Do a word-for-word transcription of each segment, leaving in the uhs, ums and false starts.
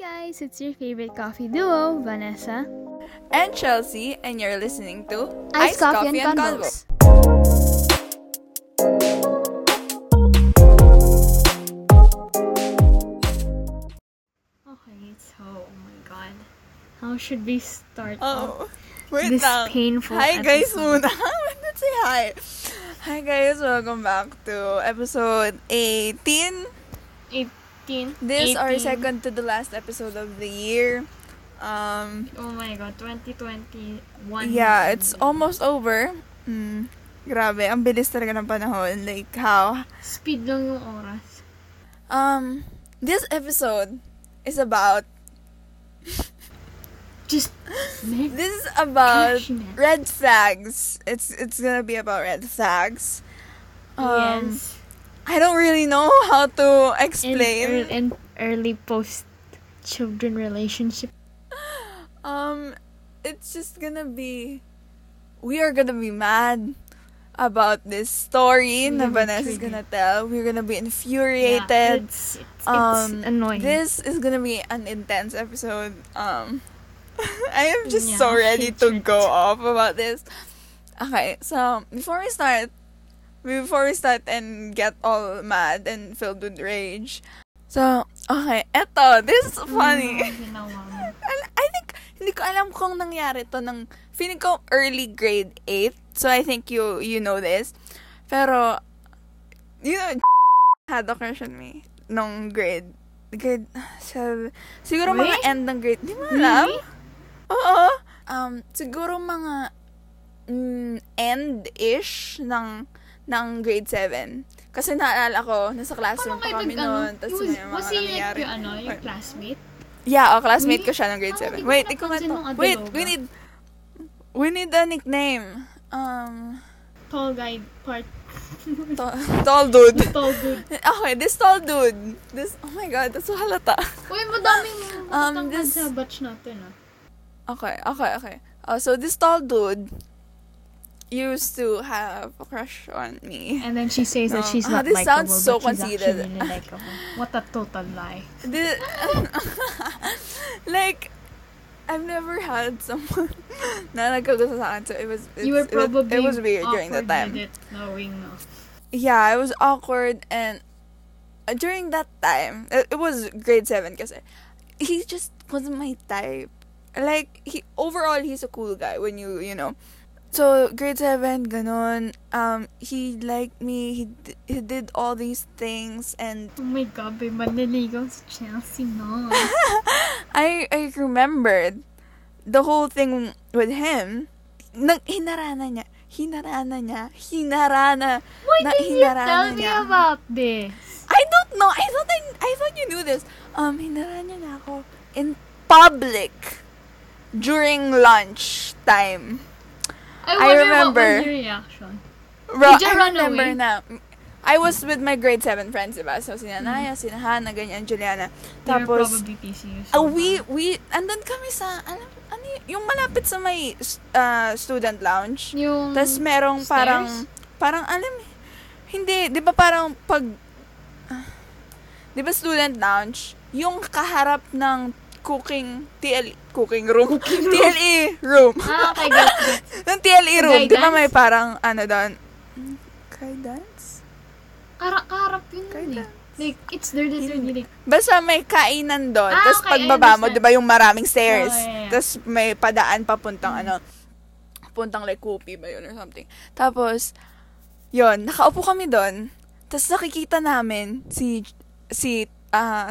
guys, it's your favorite coffee duo, Vanessa and Chelsea, and you're listening to Ice, Ice Coffee, Coffee and Convos. Okay, so, oh my god, how should we start oh, off this lang. painful Hi guys, episode? Muna. Let's say hi. Hi guys, welcome back to episode eighteen. eighteen. This is our second to the last episode of the year. Um, oh my god, twenty twenty-one. Yeah, it's almost over. Mm, grabe, ang bilis talaga ng panahon. Like, how? Speed lang yung oras. Um, this episode is about... Just... This is about red flags. It's it's gonna be about red flags. Um, yes. I don't really know how to explain. And early, early post-children relationship. Um, it's just gonna be, we are gonna be mad about this story na Vanessa's gonna tell. We're gonna be infuriated. Yeah, it's, it's, um, it's annoying. This is gonna be an intense episode. Um, I am just yeah, so ready to it. go off about this. Okay, so before we start, before we start and get all mad and filled with rage. So, okay, eto, this is funny. I think, hindi ko alam kung nangyari to ng, feeling ko early grade eight. So, I think you you know this. Pero, you know, had a crush on me nung grade, grade, so, siguro Wait? mga end ng grade. Di mo alam? Really? Oo. Um, siguro mga mm, end-ish ng, ng grade seven. Kasi naalala ko, nasa classroom pa kami noon. Tapos may mga nangyari. Was he ano, yung classmate? Yeah, oh, classmate ko siya ng grade seven. Wait, ikaw nga to. Wait, we need... We need a nickname. Um... Tall guy part. tall, tall dude. tall dude. Okay, this tall dude. This... Oh my God, that's so halata. Uy, madaming matangkad um, this... sa batch natin, ah. Okay, okay, okay. Uh, so, this tall dude used to have a crush on me. And then she says no. that she's not oh, this likeable, sounds so but she's conceited. Actually really likeable. What a total lie. This, like, I've never had someone na nagkagusto sa akin, so it was, you were probably it was, it was weird during that time. With it, knowing no. Yeah, it was awkward, and uh, during that time, it, it was grade seven kasi, he just wasn't my type. Like, he overall, he's a cool guy when you, you know, so, grade seven, ganon, um, he liked me, he, d- he did all these things, and... Oh my God, babe, maniligaw si Chelsea, no? I, I remembered the whole thing with him. Nang, hinarana niya, hinarana niya, hinarana, Why na, did hinarana you tell niya. me about this? I don't know, I thought I, I thought you knew this. Um, hinarana niya ako in public during lunch time. I, I remember. What was your reaction? Ra- Did you I run remember away? Na, I was with my grade seven friends, diba? So, si Anaya, mm-hmm. si Hannah, ganyan, Juliana. They Tapos, were probably P C U. So uh, we, we, andun kami sa, alam, ano, yung malapit sa may uh, student lounge. Yung Tapos, merong stairs? parang, parang, alam, hindi, di ba parang pag, uh, di ba student lounge, yung kaharap ng cooking, T L E, cooking room, cooking room. T L E room. Ah, okay, got it. Nung T L E room, di ba may parang, ano doon, guidance? Kaharap yun yun eh. Like, it's dirty, dirty. Basta may kainan doon, ah, tapos okay, pagbaba mo, di ba yung maraming stairs, oh, yeah, yeah. Tapos may padaan papuntang, mm-hmm. ano, puntang like kopi ba yun or something. Tapos, yun, nakaupo kami doon, tapos nakikita namin si, si, ah, uh,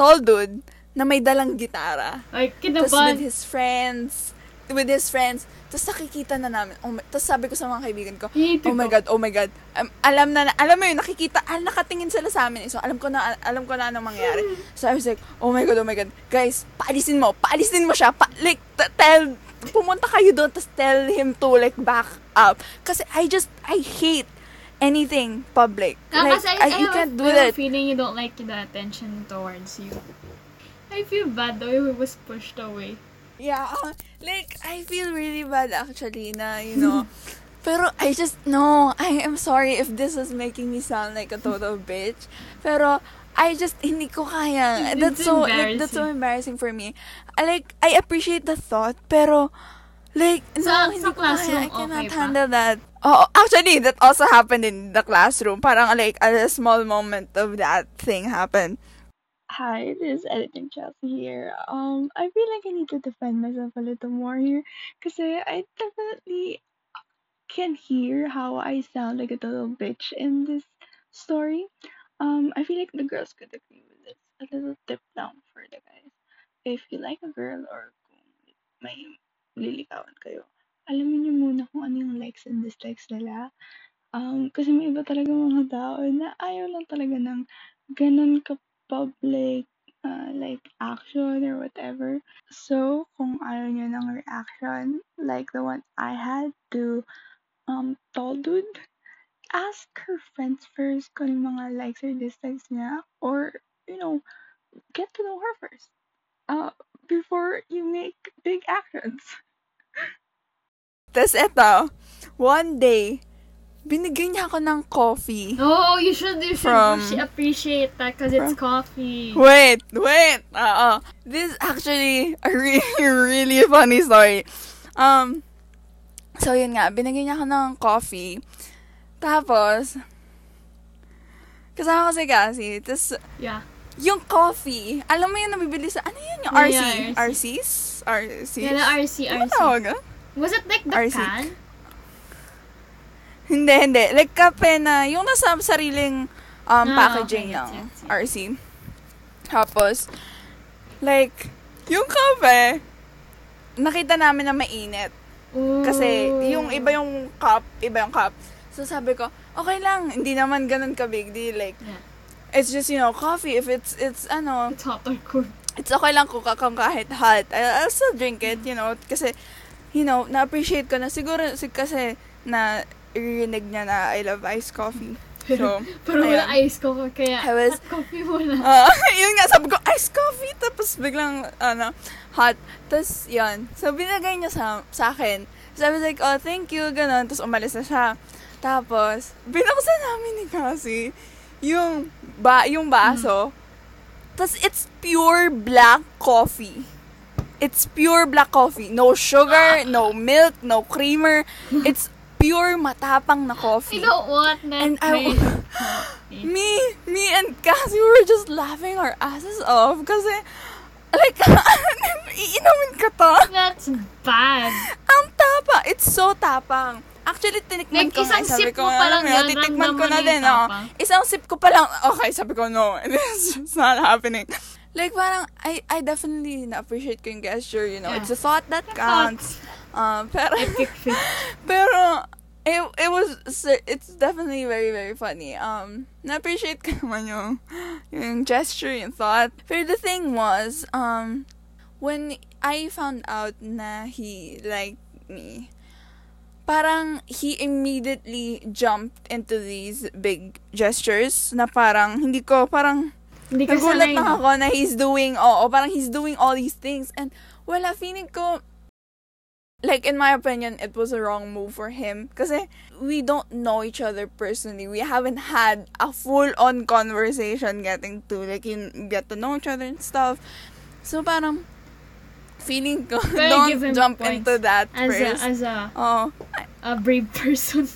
tall dude, na may dalang gitara. Ay, kinabahan. Tapos with his friends, with his friends, tapos nakikita na namin. Oh my, tapos sabi ko sa mga kaibigan ko, hey, oh my God, oh my God. Um, alam na, na, alam mo yun, nakikita, al, nakatingin sila sa amin. So, alam ko na, alam ko na anong mangyari. So, I was like, oh my God, oh my God. Guys, paalisin mo, paalisin mo siya. Pa, like, t- tell, pumunta kayo doon, tapos tell him to, like, back up. Kasi I just, I hate anything public. Like, I, I, I you can't do that. I have a feeling you don't like the attention towards you. I feel bad though if it was pushed away. Yeah, like, I feel really bad actually na, you know. Pero I just, no, I am sorry if this is making me sound like a total bitch. Pero I just, hindi ko kaya. That's so, like, that's so embarrassing for me. I, like, I appreciate the thought, pero, like, so, no, hindi ko kaya. I cannot okay handle that. Oh, actually, that also happened in the classroom. Parang, like, a small moment of that thing happened. Hi, this is Editing Chelsea here. Um, I feel like I need to defend myself a little more here. Kasi I definitely can hear how I sound like a total bitch in this story. Um, I feel like the girls could agree with this. A little tip down for the guys. If you like a girl or kung may lilikawan kayo, alamin niyo muna kung ano yung likes and dislikes nila. Um, kasi may iba talaga mga tao na ayaw lang talaga ng ganun ka public, uh, like, action or whatever. So, kung ayaw niyo ng reaction, like the one I had to um, tall dude, ask her friends first kung mga likes or dislikes niya, or, you know, get to know her first uh, before you make big actions. Tapos eto, one day, binigyan niya ako ng coffee. Oh, you should, you should from, appreciate that because it's coffee. Wait, wait. Uh, uh, this is actually a really, really funny story. Um, so, yun nga, binigyan niya ako ng coffee. Tapos, kasama ko si Cassie. Tapos, yeah. Yung coffee, alam mo yung nabibili sa, ano yun yung R C? Yeah, R Cs? R Cs? Yeah, R C, R C. Tawag, huh? Was it like the R C can? Hindi, hindi. Like, kape na, yung nasa sariling um, oh, packaging okay, ng yes, yes, yes. R C. Tapos, like, yung kape, nakita namin na mainit. Ooh. Kasi, yung iba yung cup, iba yung cup. So, sabi ko, okay lang, hindi naman ganun ka-big deal. Like, yeah. It's just, you know, coffee. If it's, it's, ano, it's hot or cool. It's okay lang kung kahit hot. I'll still drink it, you know. Kasi, you know, na-appreciate ko na. Siguro, kasi, na, irinig niya na I love iced coffee. So, pero ayun. Wala iced coffee, kaya I was, hot coffee muna. Uh, yun nga, sabi ko, iced coffee, tapos biglang, ano, hot. Tapos, yun. So, binagay niya sa, sa akin. So, I was like, oh, thank you, gano'n. Tapos, umalis na siya. Tapos, binuksan namin ni Cassie yung, ba, yung baso. Mm. Tapos, it's pure black coffee. It's pure black coffee. No sugar, no milk, no creamer. It's pure matapang na coffee. I don't want that. And I, me, me and Cassie were just laughing our asses off kasi, like, iinomin ka to. That's bad. Ang tapang. It's so tapang. Actually, tinikman like, ko nga. Isang sabi sip ko, ko pa lang. Yan, titikman ko na din. Oh. Isang sip ko pa lang. Okay, sabi ko, no. It's just not happening. Like, parang, I, I definitely na-appreciate ko yung gesture, you know. Yeah. It's a thought that counts. Um, pero, pero it, it was, it's definitely very, very funny. Um, na-appreciate ko naman yung, yung gesture, yung thought. But the thing was, um, when I found out na he liked me, parang he immediately jumped into these big gestures na parang, hindi ko, parang, hindi ko nagulat lang ako na he's doing, oo, oh, parang he's doing all these things. And, wala, feeling ko, like, in my opinion, it was a wrong move for him. Kasi, we don't know each other personally. We haven't had a full-on conversation getting to, like, you get to know each other and stuff. So, parang, feeling ko, but don't jump into that as first. A, as a, oh, a brave person.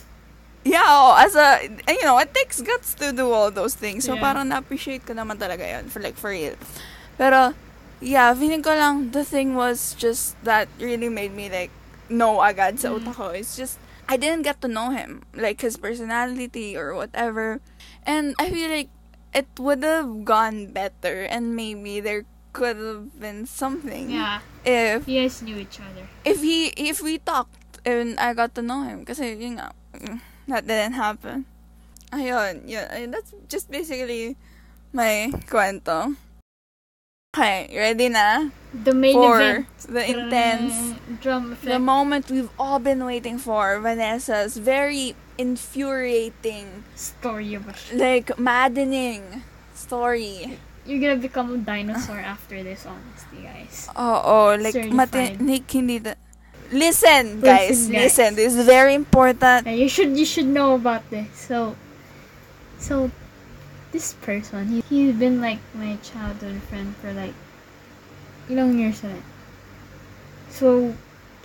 Yeah, oh, as a, you know, it takes guts to do all those things. So, yeah. Parang na-appreciate ko naman talaga yun, for, like, for real. Pero, yeah, feeling ko lang, the thing was just that really made me, like, know agad sa utak ko. It's just, I didn't get to know him. Like, his personality or whatever. And I feel like it would have gone better and maybe there could have been something. Yeah. If you guys knew each other. If he, if we talked and I got to know him. Kasi, yun nga, that didn't happen. Ayun, yun. Ayun, that's just basically my kwento. Okay, ready na? The main for event. The intense drum effect. The moment we've all been waiting for. Vanessa's very infuriating story of us. Like, maddening story. You're gonna become a dinosaur after this, honestly, guys. Oh, oh, like, mati- like hindi da- listen, listen, guys. Listen, this is very important. Yeah, you should, you should know about this. So, so, this person, he, he's been like my childhood friend for like ilang years na. So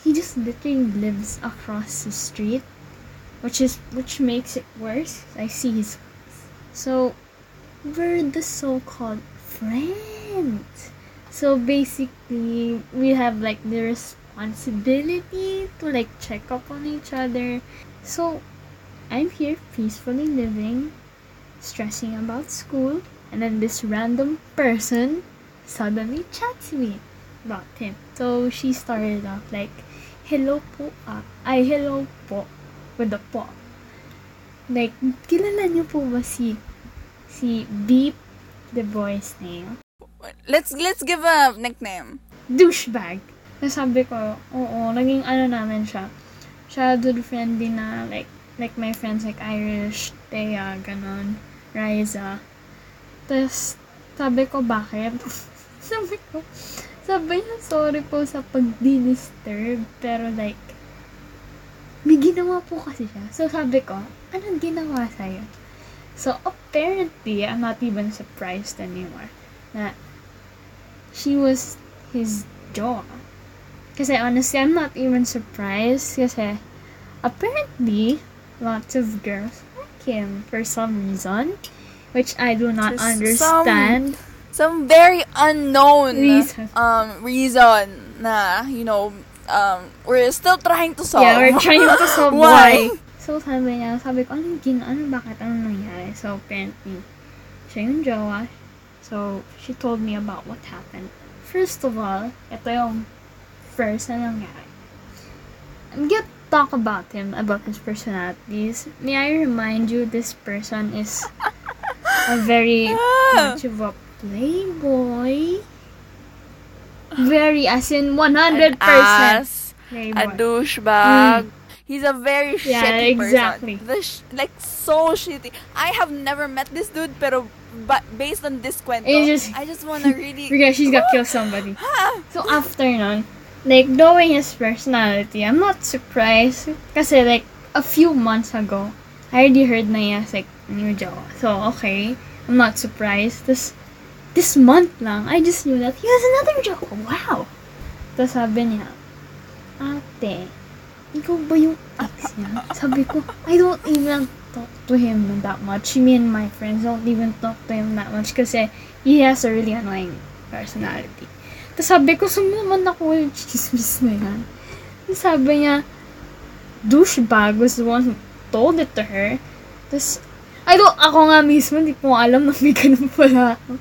he just literally lives across the street, which is which makes it worse. I see his so we're the so-called friends. So basically, we have like the responsibility to like check up on each other. So I'm here peacefully living, stressing about school, and then this random person suddenly chats me about him. So she started off like, hello po ah, ay hello po, with the po. Like, kilala niyo po ba si, si Beep, the boy's name? Let's, let's give a nickname. Douchebag. Nasabi ko, oo, naging ano namin siya. Childhood friend din na, like, like my friends like Irish, Thea, ganon, Riza. Tapos, sabi ko, bakit? sabi ko, sabi niya, sorry po sa pag-disturb, pero like, may ginawa po kasi siya. So, sabi ko, anong ginawa sa'yo? So, apparently, I'm not even surprised anymore that she was his jaw. Kasi honestly, I'm not even surprised kasi apparently, lots of girls like him for some reason, which I do not Just understand. Some, some very unknown reason. Um, reason na, you know, um, we're still trying to solve. Yeah, we're trying to solve why. why. So, sabi niya, sabi ko, ano gin, ano, bakit, ano nangyari? So, apparently, siya yung jowa. So, she told me about what happened. First of all, ito yung first na nangyari. I'm gonna talk about him, about his personalities. May I remind you, this person is a very much of a playboy. Very, as in one hundred percent. An ass, playboy. A douchebag. Mm. He's a very yeah, shitty exactly. person. The sh- like, so shitty. I have never met this dude, pero but based on this cuento, just, I just wanna really... because she's got killed somebody. So, after nun, like, knowing his personality, I'm not surprised. Kasi, like, a few months ago, I already heard na niya, like, new job. So, okay, I'm not surprised. This this month lang, I just knew that he has another job. Wow! Tapos sabi niya, ate, ikaw ba yung ex niya? Sabi ko, I don't even talk to him that much. Me and my friends don't even talk to him that much kasi he has a really annoying personality. Tapos sabi ko, sumuman ako yung chismis na yan. Tapos sabi niya, douchebag was the one who told it to her. Tapos, I don't, ako nga mismo, hindi ko alam na may ganun pala ako.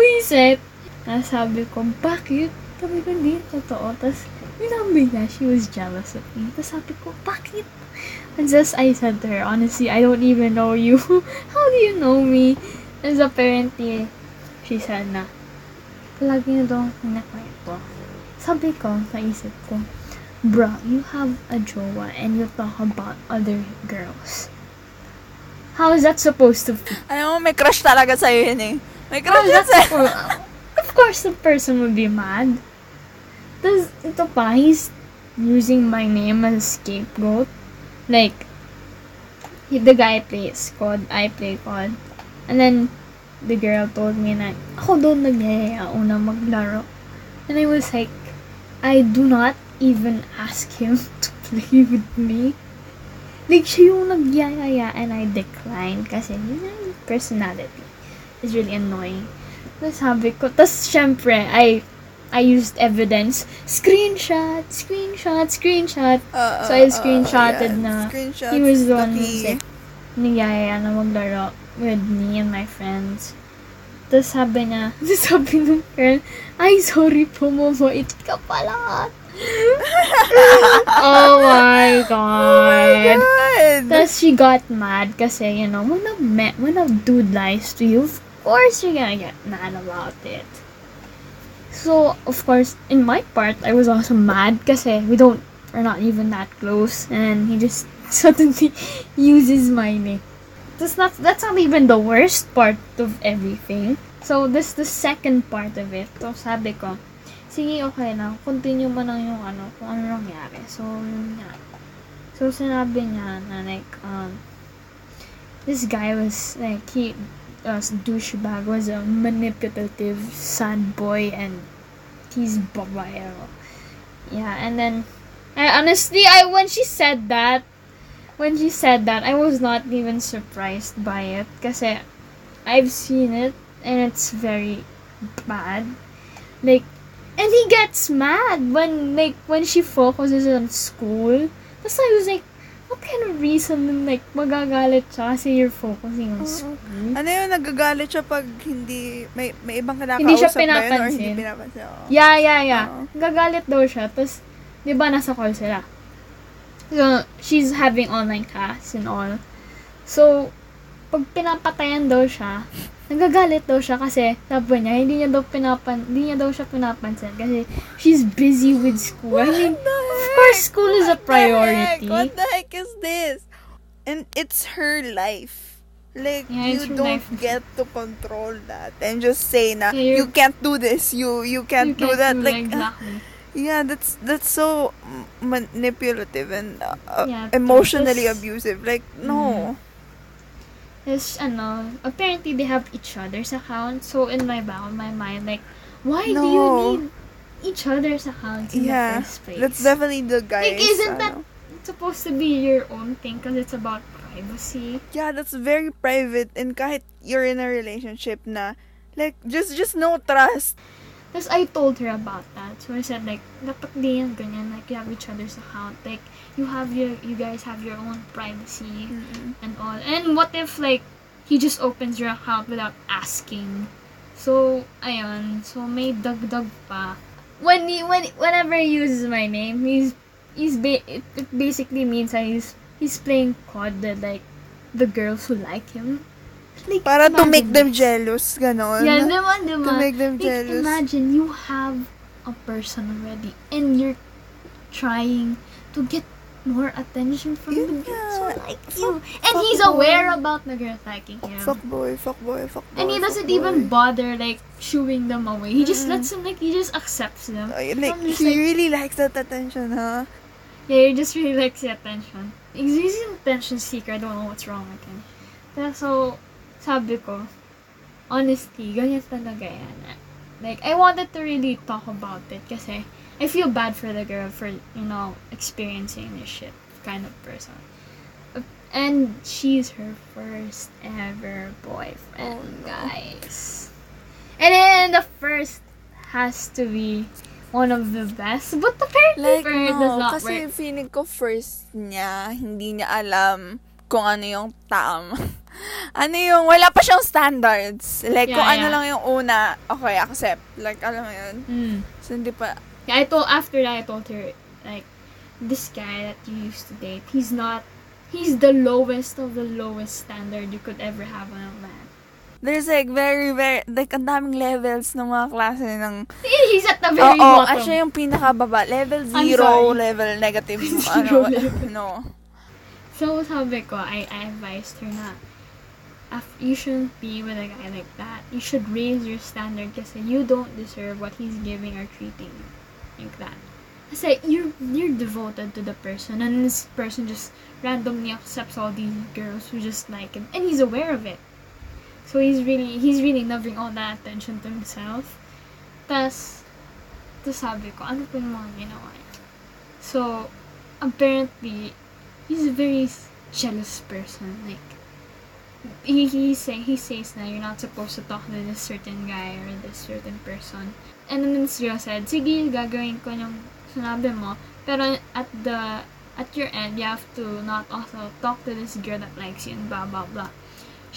Wiset. Tapos sabi ko, bakit? Sabi ko, hindi totoo. Tapos, Minambi na, she was jealous of me. Tapos sabi ko, bakit? And just, I said to her, honestly, I don't even know you. How do you know me? And apparently, she said na, palagi na doon kinakwento. Sabi ko, naisip ko, bro, you have a jowa and you talk about other girls. How is that supposed to be? Alam mo, may crush talaga sa'yo yun eh. May crush yun sa'yo. Of course, the person would be mad. Tapos, ito pa, he's using my name as a scapegoat. Like, he, the guy plays C O D, I play C O D. And then, the girl told me na, ako doon nagyayaya una maglaro. And I was like, I do not even ask him to play with me. Like, siya yung nagyayaya and I declined kasi his personality is really annoying. Tapos sabi ko, tapos syempre, I... I used evidence. Screenshot, screenshot, screenshot. Uh, so, I screenshotted uh, yeah. na. He was the one who was like, nagyaya na maglaro with me and my friends. Tapos sabi niya, sabi nung friend, ay, sorry po, mabait ka pala. Oh my God. Oh my God. Tapos she got mad kasi, you know, when a, me- when a dude lies to you, of course you're gonna get mad about it. So, of course, in my part, I was also mad kasi we don't, we're not even that close. And he just suddenly uses my name. That's not, that's not even the worst part of everything. So, this is the second part of it. So, sabi ko, sige, okay na. Continue mo lang yung ano, kung ano nangyari. So, yeah. So, sinabi niya na like, um, this guy was like, he uh, douchebag was a manipulative sad boy, and he's babaero. Yeah, and then I, honestly, I when she said that, when she said that, I was not even surprised by it, kasi I've seen it and it's very bad. Like, and he gets mad when like when she focuses on school. That's why I was like, what kind of reason like magagalit siya kasi you're focusing on school? Uh-huh. Ano yun, nagagalit siya pya pag hindi may may ibang kinakausap hindi siya pinapansin. Yun, hindi pinapansin. Oh. Yeah, yeah, yeah. Uh-huh. Gagalit daw siya. Tapos, di ba nasa call sila? So, she's having online class and all. So, pag pinapatayan daw siya, nagagalit daw siya kasi sabi niya, hindi niya daw pinapan, hindi niya daw siya pinapansin kasi she's busy with school. What I mean, the heck? Of course, school is a priority. What the heck is this? And it's her life. Like, yeah, you don't life. get to control that and just say na, yeah, you can't do this, you you can't you do can't that. Do, like, exactly. Uh, yeah, that's that's so manipulative and uh, yeah, emotionally abusive. Like, no. Mm-hmm. Is ano, apparently they have each other's account, so in my back of my mind, like, why no. do you need each other's accounts in yeah, the first place? That's definitely the guys. Like, isn't that ano. supposed to be your own thing because it's about privacy? Yeah, that's very private, and kahit you're in a relationship na, like, just just no trust. Because I told her about that, so I said, like, dapat din ganyan, like, you have each other's account, like, you have your, you guys have your own privacy, mm-hmm. and all. And what if, like, he just opens your account without asking? So, ayun, so may dagdag pa. When he, when, whenever he uses my name, he's, he's, ba- it, it basically means that he's, he's playing C O D, the, like, the girls who like him. Like, para to make them jealous, ganon. Yeah, naman, naman. To make them like, jealous. Imagine, you have a person already, and you're trying to get more attention from yeah. the girls who like you. Fuck, and fuck he's aware boy. about the girls liking him. Fuck boy, fuck boy, fuck boy. And he doesn't boy. even bother, like, shooing them away. He mm. just lets them, like, he just accepts them. Uh, like, he like, really likes that attention, huh? Yeah, he just really likes the attention. He's an attention seeker, I don't know what's wrong with him. So, sabi ko, honestly, ganyan talaga yan. Like, I wanted to really talk about it kasi I feel bad for the girl for, you know, experiencing this shit kind of person. And she's her first ever boyfriend, guys. And then the first has to be one of the best. But apparently, like, for her, no, it does not kasi work. Kasi feeling ko first niya, hindi niya alam kung ano yung tama. Ano yung, wala pa siyang standards. Like, yeah, kung yeah. ano lang yung una, okay, accept. Like, alam mo yun. Mm. So, hindi pa. Yeah, I told, after that, I told her, like, this guy that you used to date, he's not, he's the lowest of the lowest standard you could ever have on a man. There's, like, very, very, like, ang daming levels ng mga klase ng... He's at the very oh, bottom. Oo, actually, yung pinakababa. Level zero, level negative. Zero ano, level. No. So, sabi ko, I, I advised her na, you shouldn't be with a guy like that. You should raise your standard kasi you don't deserve what he's giving or treating you like that. Kasi you're, you're devoted to the person and this person just randomly accepts all these girls who just like him and he's aware of it. So he's really, he's really loving all that attention to himself. Tas, tas sabi ko, ano po yung mga ginawa niya? So, apparently, he's a very jealous person. Like, He he say he says na you're not supposed to talk to this certain guy or this certain person. And then Srio said, sige, gagawin ko yung sinabi mo. Pero at the at your end, you have to not also talk to this girl that likes you and blah blah blah.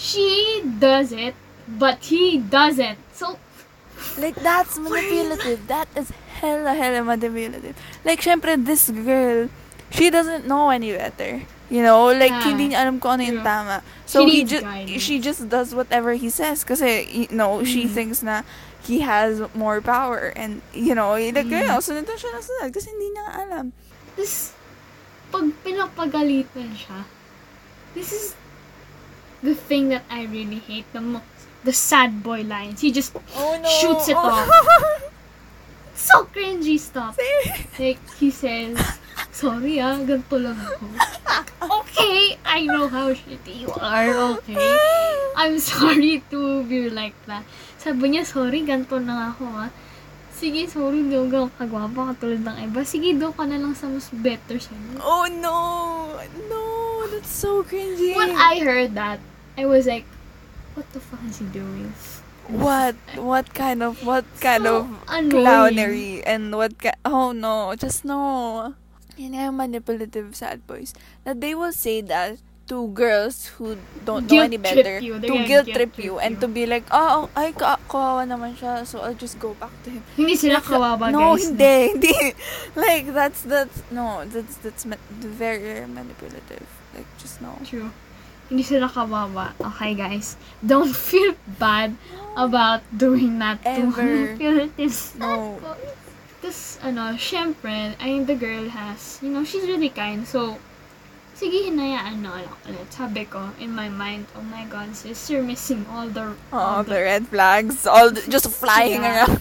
She does it, but he doesn't. So, like, that's manipulative. That is hella hella manipulative. Like, syempre, this girl, she doesn't know any better. You know, like, yeah. hindi niya alam kung ano yung tama. So, he, he ju- she just does whatever he says kasi, you know, mm-hmm. she thinks na he has more power. And, you know, like, mm-hmm. yun, sunod na siya na sunod kasi hindi niya alam. This, pag pinapagalitan siya, this is the thing that I really hate the most. The sad boy lines. He just oh, no. shoots it oh. off. So cringy stuff. Like, he says, sorry ah, ganito lang ako. Okay, I know how shitty you are, okay? I'm sorry to be like that. Sabi niya, sorry, ganito na ako ha. Sige, sorry daw, gawang kagwapa katulad ng iba. Sige daw ka na lang sa mas better sa'yo. Oh no! No! That's so cringy! When I heard that, I was like, what the fuck is he doing? What? What kind of, what kind so of annoying. Clownery? And what kind, ca- oh no, just no. Yan nga yung manipulative sad boys. That they will say that to girls who don't guilt know any better. To guilt, guilt trip you. And to be like, oh, oh ay, ka- kawawa naman siya, so I'll just go back to him. Hindi sila kawawa, guys. No, hindi, hindi. Like, that's, that's, no, that's, that's ma- very manipulative. Like, just no. True. Hindi sila kawawa. Okay, guys. Don't feel bad about doing that to manipulative sad boys. Tapos, ano, syempre, I mean, the girl has, you know, she's really kind. So, sige, hinayaan na lang ulit. Sabi ko, in my mind, oh my God, sis, you're missing all the... All, all the, the red flags. All the, just flying yeah. around.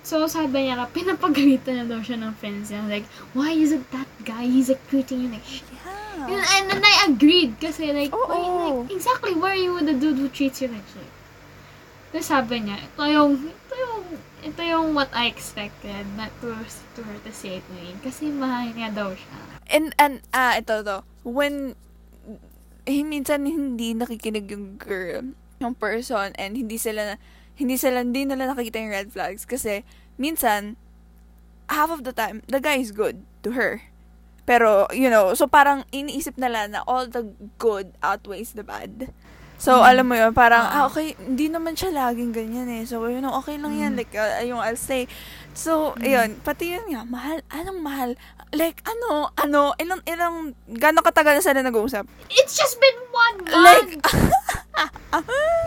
So, sabi niya, pinapagalitan na daw siya ng friends niya. Like, why is it that guy? He's like, treating you like, yeah. And, and, and I agreed. Kasi, like, oh, why, oh. like, exactly, why are you with the dude who treats you like shit? Tapos, sabi niya, ito yung... Ito yung Ito yung what I expected not to, to her to say it to me. Kasi mahal niya daw siya. And, and, ah, ito, ito. When, eh, minsan hindi nakikinig yung girl, yung person, and hindi sila, hindi sila, hindi nila nakikita yung red flags. Kasi, minsan, half of the time, the guy is good to her. Pero, you know, so parang iniisip nila na all the good outweighs the bad. So, mm. alam mo yun, parang, uh-huh. ah, okay, hindi naman siya laging ganyan eh. So, you know, okay lang yan. Mm. Like, uh, yung I'll say. So, mm. yun, pati yun nga, mahal, anong mahal? Like, ano, ano, ilang, ilang, gano'ng katagal na sana nag-uusap? It's just been one month! Like,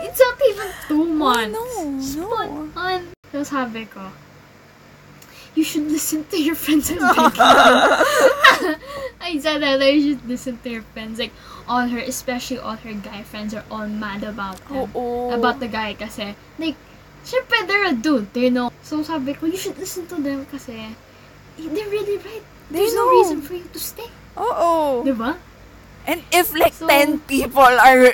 it's not even two months. Oh, no, just no. One month. So, sabi ko, you should listen to your friends and beg them. I said that I should listen to your friends. Like, all her, especially all her guy friends are all mad about him. Oh, oh. About the guy kasi. Like, syempre, they're a dude, they know. So, sabi ko, you should listen to them kasi they're really right. There's no reason for you to stay. Oo. Oh, oh. Diba? And if like so, ten people are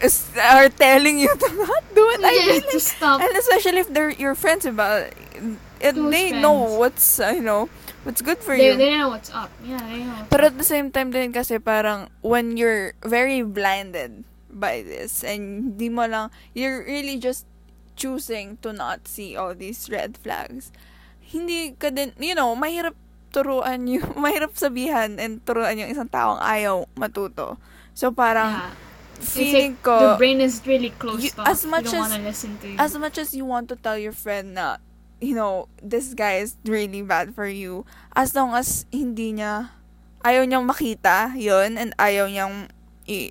are telling you to not do it, I really, to stop. And especially if they're your friends about it, they friends. Know what's, you know, what's good for they, you. They know what's up. Yeah, they know. But at the same time din kasi parang when you're very blinded by this and di mo lang, you're really just choosing to not see all these red flags. Hindi ka din, you know, mahirap turuan yung, mahirap sabihan and turuan yung isang taong ayaw matuto. So parang, yeah. feeling like, ko, the brain is really closed off. As much you don't as, wanna listen to you. As much as you want to tell your friend na, you know, this guy is really bad for you. As long as hindi niya, ayaw niyang makita yun, and ayaw niyang, i,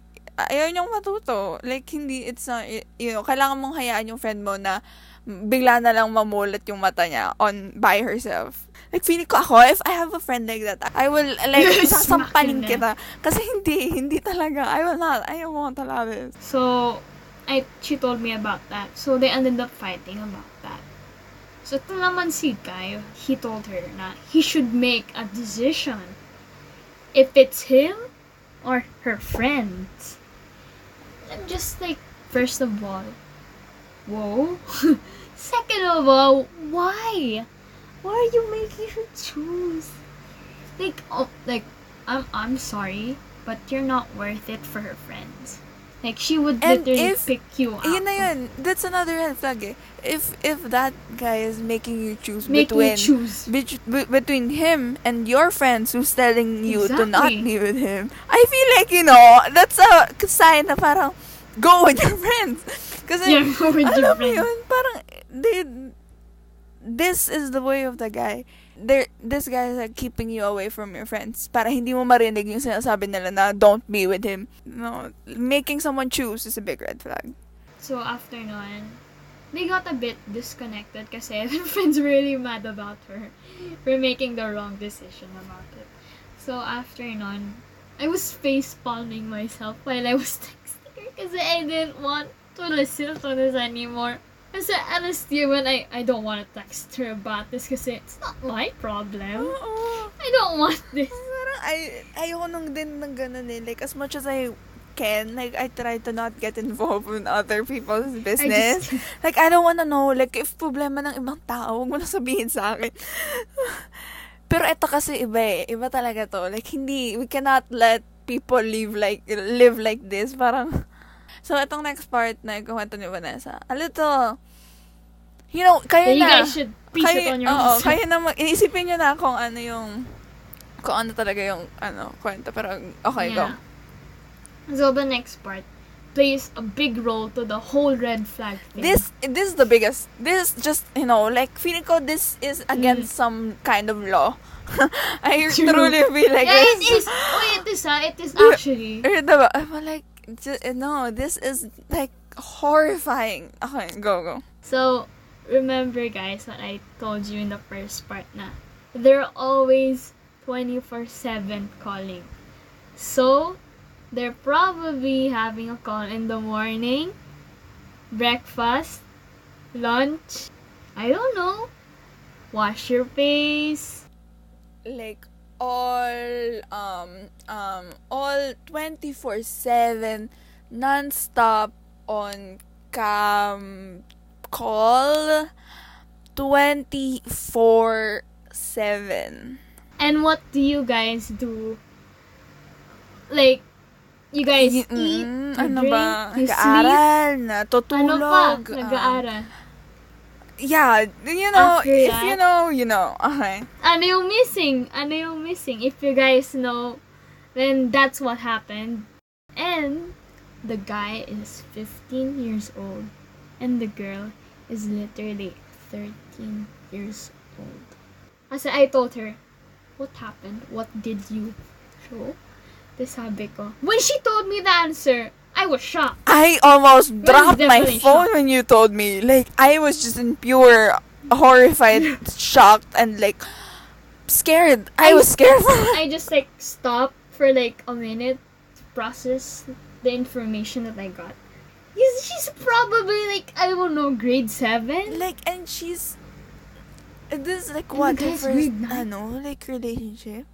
ayaw niyang matuto. Like, hindi, it's not, you know, kailangan mong hayaan yung friend mo na bigla na lang mamulat yung mata niya on, by herself. Like, feeling ko ako, if I have a friend like that, I will, like, sasampanin kita. Kasi hindi, hindi talaga. I will not, I won't allow this. So, I, she told me about that. So, they ended up fighting about that. So, ito naman si Guy, he told her na he should make a decision if it's him or her friends. I'm just like, first of all, whoa. Second of all, why? Why are you making her choose? Like, oh, like, I'm I'm sorry, but you're not worth it for her friends. Like, she would literally if, pick you up. Yun na yun. That's another red flag eh. If, if that guy is making you choose Make between... You choose. Be, be, between him and your friends who's telling you exactly. to not be with him. I feel like, you know, that's a sign na parang, go with your friends. Kasi, yeah, go with your friends. Yun, parang, they, this is the way of the guy. They're, this guy is like keeping you away from your friends para hindi mo marinig yung sinasabi nila na don't be with him. No, making someone choose is a big red flag. So after nun, they got a bit disconnected kasi their friends were really mad about her for making the wrong decision about it. So after nun, I was face palming myself while I was texting her kasi I didn't want to listen to this anymore. Kasi honestly, when I, I don't want to text her about this kasi it's not my problem. Oo. I don't want this. Parang ay, ayoko nung din ng ganun eh. Like, as much as I can. Like, I try to not get involved in other people's business. I just... Like, I don't wanna know. Like, if problema ng ibang tao, huwag mo na sabihin sa akin. Pero eto kasi iba eh. Iba talaga to. Like, hindi, we cannot let people live like, live like this. Parang, so, etong next part na ikuwento ni Vanessa. A little, you know, kayo yeah, na. You guys should piece kayo, it on your own. Kayo na, mag, inisipin nyo na kung ano yung, kung ano talaga yung, ano, kwento. Pero, okay, yeah. Go. So, the next part plays a big role to the whole red flag thing. This, this is the biggest. This is just, you know, like, feeling ko this is against mm. some kind of law. I True. truly feel like yeah, this. It is. Oh, it is, ah. It is actually. Diba? I'm like, just, no, this is, like, horrifying. Okay, go, go. So, remember, guys, what I told you in the first part na, they're always twenty-four seven calling. So, they're probably having a call in the morning, breakfast, lunch, I don't know, wash your face. Like, all, um, um, all twenty-four seven, non-stop, on cam, call, twenty-four seven. And what do you guys do? Like, you guys eat, mm, ano drink, ba? You Nag-aaral, sleep. Natutulog. Ano pa? Nag-aaral. Um, yeah, you know, After if that, you know, you know. Okay. Ano yung missing? Ano yung missing? If you guys know, then that's what happened. And the guy is fifteen years old. And the girl is literally thirteen years old. Kasi I told her, what happened? What did you show? Sabi ko. When she told me the answer, I was shocked. I almost I dropped my phone shocked. When you told me. Like, I was just in pure, horrified, shocked, and like, scared. I, I was scared. I just like stopped for like a minute to process the information that I got. She's probably like, I don't know, grade seven? Like, and she's, this is like what, her first, I know, like relationship?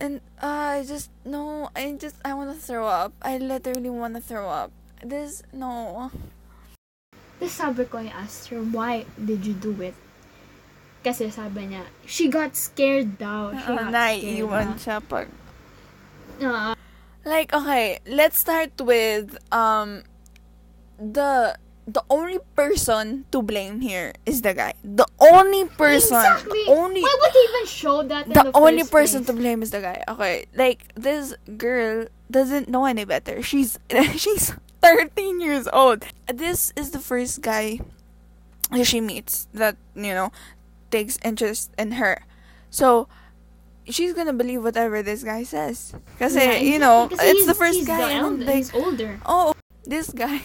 And uh, I just, no, I just, I want to throw up. I literally want to throw up. This, no. This sabi ko, I asked her, why did you do it? Kasi sabi niya, she got scared daw. She uh, got naiiwan siya pag... Uh, like, okay, let's start with, um, the, the only person to blame here is the guy. The only person. Exactly. Only, why would he even show that in the, the only first person place? To blame is the guy. Okay. Like, this girl doesn't know any better. She's she's thirteen years old. This is the first guy she meets that, you know, takes interest in her. So, she's gonna believe whatever this guy says. Because, yeah, you know, it's the first he's guy. And like, he's older. Oh, this guy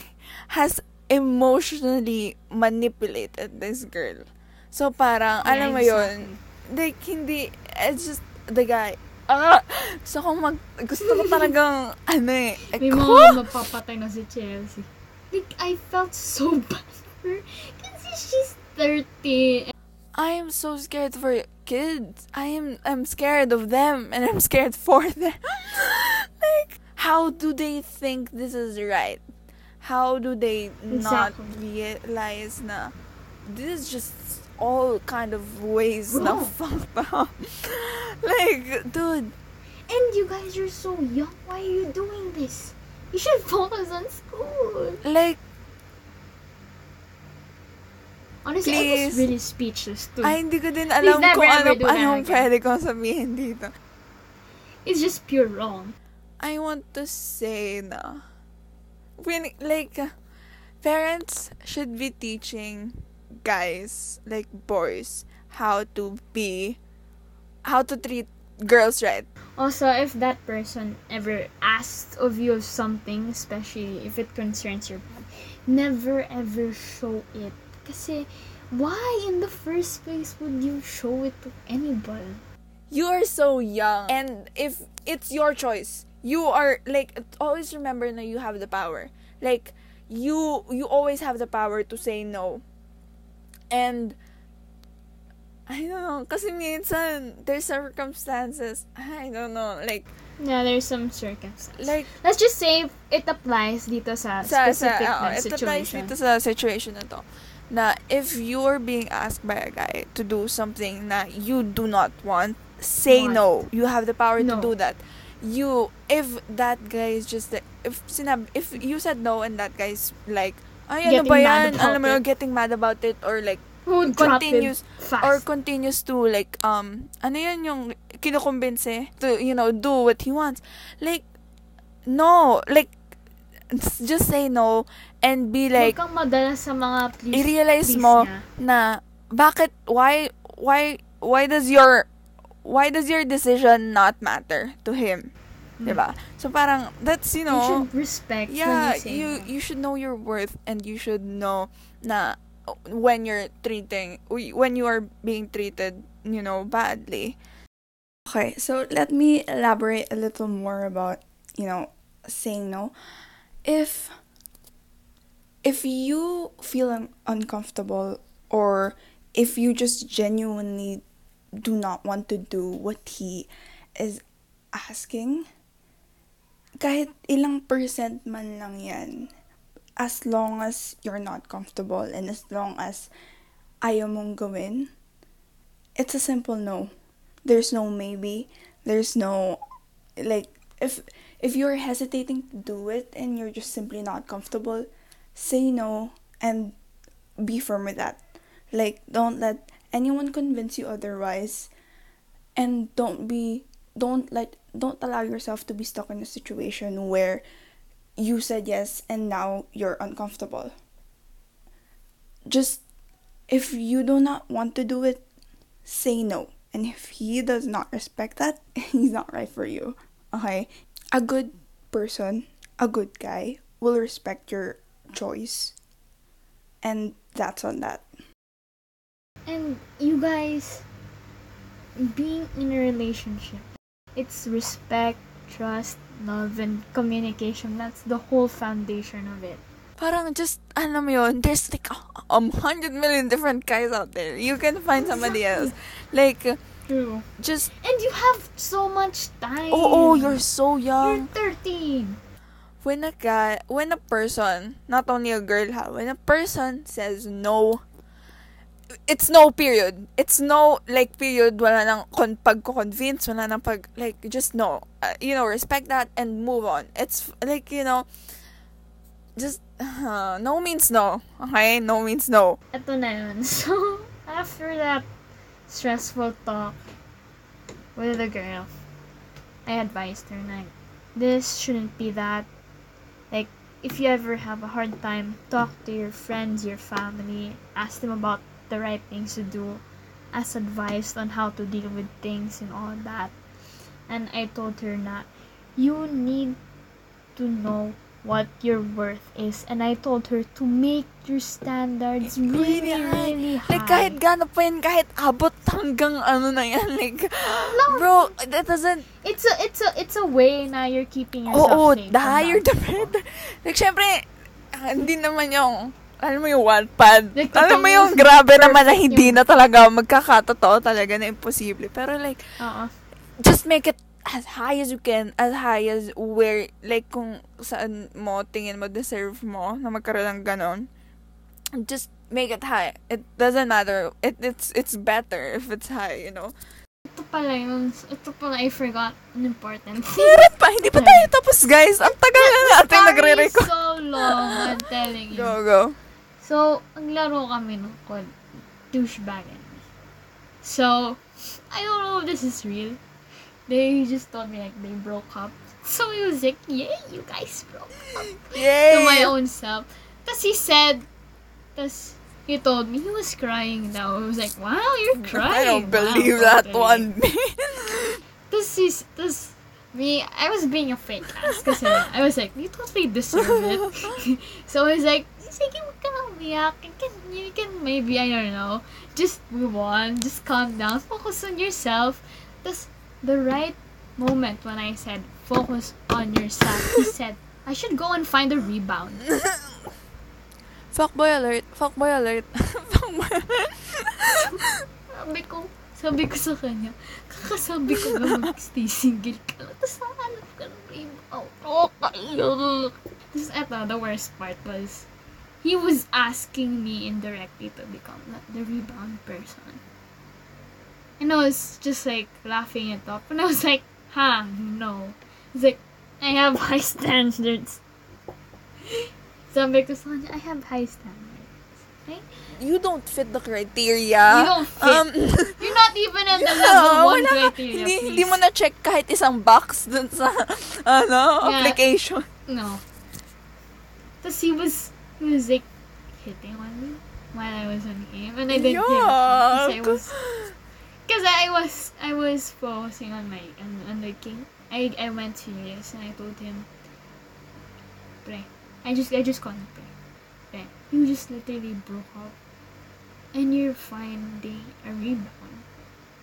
has... emotionally manipulated this girl. So, parang, yeah, alam mo exactly. yun, like, hindi, it's just, the guy, ah, gusto ko mag, gusto ko talagang, ano eh, eko? May mga mapapatay na si Chelsea. Like, I felt so bad for her, kasi she's thirty. I am so scared for kids. I am, I'm scared of them, and I'm scared for them. Like, how do they think this is right? How do they not exactly. realize na this is just all kind of ways Bro. na fucked up? Like, dude. And you guys are so young. Why are you doing this? You should focus on school. Like, honestly, please. I was really speechless too. Ay, hindi ko din alam please kung ano, anong pwede kong sabihin dito. It's just pure wrong. I want to say na when, like, uh, parents should be teaching guys, like boys, how to be, how to treat girls right. Also, if that person ever asks of you something, especially if it concerns your body, never ever show it. Kasi, why in the first place would you show it to anybody? You are so young, and if it's your choice, you are, like, always remember na you have the power. Like, you you always have the power to say no. And I don't know, kasi minsan, there's circumstances, I don't know, like, yeah, there's some circumstances. Like, let's just say, it applies dito sa, sa specific sa, uh, situation. It applies dito sa situation na to, na if you're being asked by a guy to do something na you do not want, say what? No. You have the power no. to do that. You, if that guy is just, like, if sinab, if you said no and that guy's like, ay, ano ba yan, alam mo, getting mad about it, or like, Who continues or continues to like um ano yan yung kinukumbinse to, you know, do what he wants. Like, no, like, just say no and be like, huwag kang madala sa mga please, i-realize please mo niya. Na bakit why why why does your why does your decision not matter to him? Mm. Diba? So parang that's, you know, you should respect, yeah, when you say you that. You should know your worth, and you should know na when you're treating, when you are being treated, you know, badly. Okay, so let me elaborate a little more about, you know, saying no. If, if you feel un- uncomfortable, or if you just genuinely do not want to do what he is asking, kahit ilang percent man lang yan, as long as you're not comfortable and as long as ayaw mong gawin, it's a simple no. There's no maybe. There's no, like, if if you're hesitating to do it and you're just simply not comfortable, say no and be firm with that. Like, don't let anyone convince you otherwise, and don't be, don't let, don't allow yourself to be stuck in a situation where you said yes and now you're uncomfortable. Just, if you do not want to do it, say no. And if he does not respect that, he's not right for you. Okay? A good person, a good guy, will respect your choice. And that's on that. And you guys, being in a relationship, it's respect, trust, love, and communication. That's the whole foundation of it. Parang just, alam mo yun, there's like a hundred million different guys out there. You can find somebody else. Like, true. Just... And you have so much time. Oh, oh, you're so young. You're thirteen. When a guy, when a person, not only a girl, ha, when a person says no, it's no, period. It's no, like, period. Wala nang kon- pag-convince. Wala nang pag, like, just no. Uh, you know, respect that and move on. It's, like, you know, just, uh, no means no. Okay? No means no. Ito na yun. So, after that stressful talk with the girl, I advised her, like, this shouldn't be that. Like, if you ever have a hard time, talk to your friends, your family, ask them about the right things to do, as advised on how to deal with things and all that. And I told her that you need to know what your worth is, and I told her to make your standards really, really high. Really high. Like, kahit gano'n pa yun, kahit abot hanggang ano na yan, like, no, bro, that doesn't... It's a, it's a, it's a way na you're keeping yourself oh, safe. Oh, the higher the better. Like, syempre, hindi naman yung... Alam mo yung Wattpad. Like, alam mo yung grabe naman na hindi na talaga magkakatotoo talaga na imposible. Pero like, uh-uh. just make it as high as you can, as high as where, like kung saan mo, tingin mo, deserve mo na magkaroon ng ganon. Just make it high. It doesn't matter. It It's it's better if it's high, you know? Ito pala yun. Ito pala, I forgot an important thing. Meron pa, hindi pa tayo tapos, guys. Ang tagal na natin nagre-record. So long, I'm telling you. Go, go. So, naglaro kami ng C O D, douchebag and me. So, I don't know if this is real. They just told me, like, they broke up. So, he was like, yay, you guys broke up. Yay! To my own self. Tapos he said, tapos he told me, he was crying now. He was like, wow, you're crying. I don't believe wow, that one. Tapos he, tapos me, I was being a fake ass. Kasi I was like, you totally deserve it. So, I was like, sige, huwag ka nang umiyak. You can, you can maybe, I don't know, just move on. Just calm down. Focus on yourself. Tapos, the right moment when I said, focus on yourself, he said, I should go and find a rebound. Fuckboy alert. Fuckboy alert. Fuckboy alert. sabi ko, sabi ko sa kanya, kakasabi ko gano'n, stay single ka lang, tapos nakanap ka ng babe out. Oh, kayo! Tapos eto, the worst part was, he was asking me indirectly to become like, the rebound person. And I was just like, laughing it up, and I was like, ha, no. He's like, I have high standards. Sabi ko sa kanya, I have high standards. Okay? You don't fit the criteria. You don't fit. Um, You're not even at the yeah, level one criteria, hindi, please. Hindi mo na-check kahit isang box dun sa, ano, yeah, application. No. Tapos he was, he was like, hitting on me while I was on him. And I didn't Yuck. Hit on him. Because I was, I was, I was focusing on my, on, on the king. I, I went serious and I told him, pre, I just, I just called him pre. Pre, you just literally broke up and you're finding a rebound.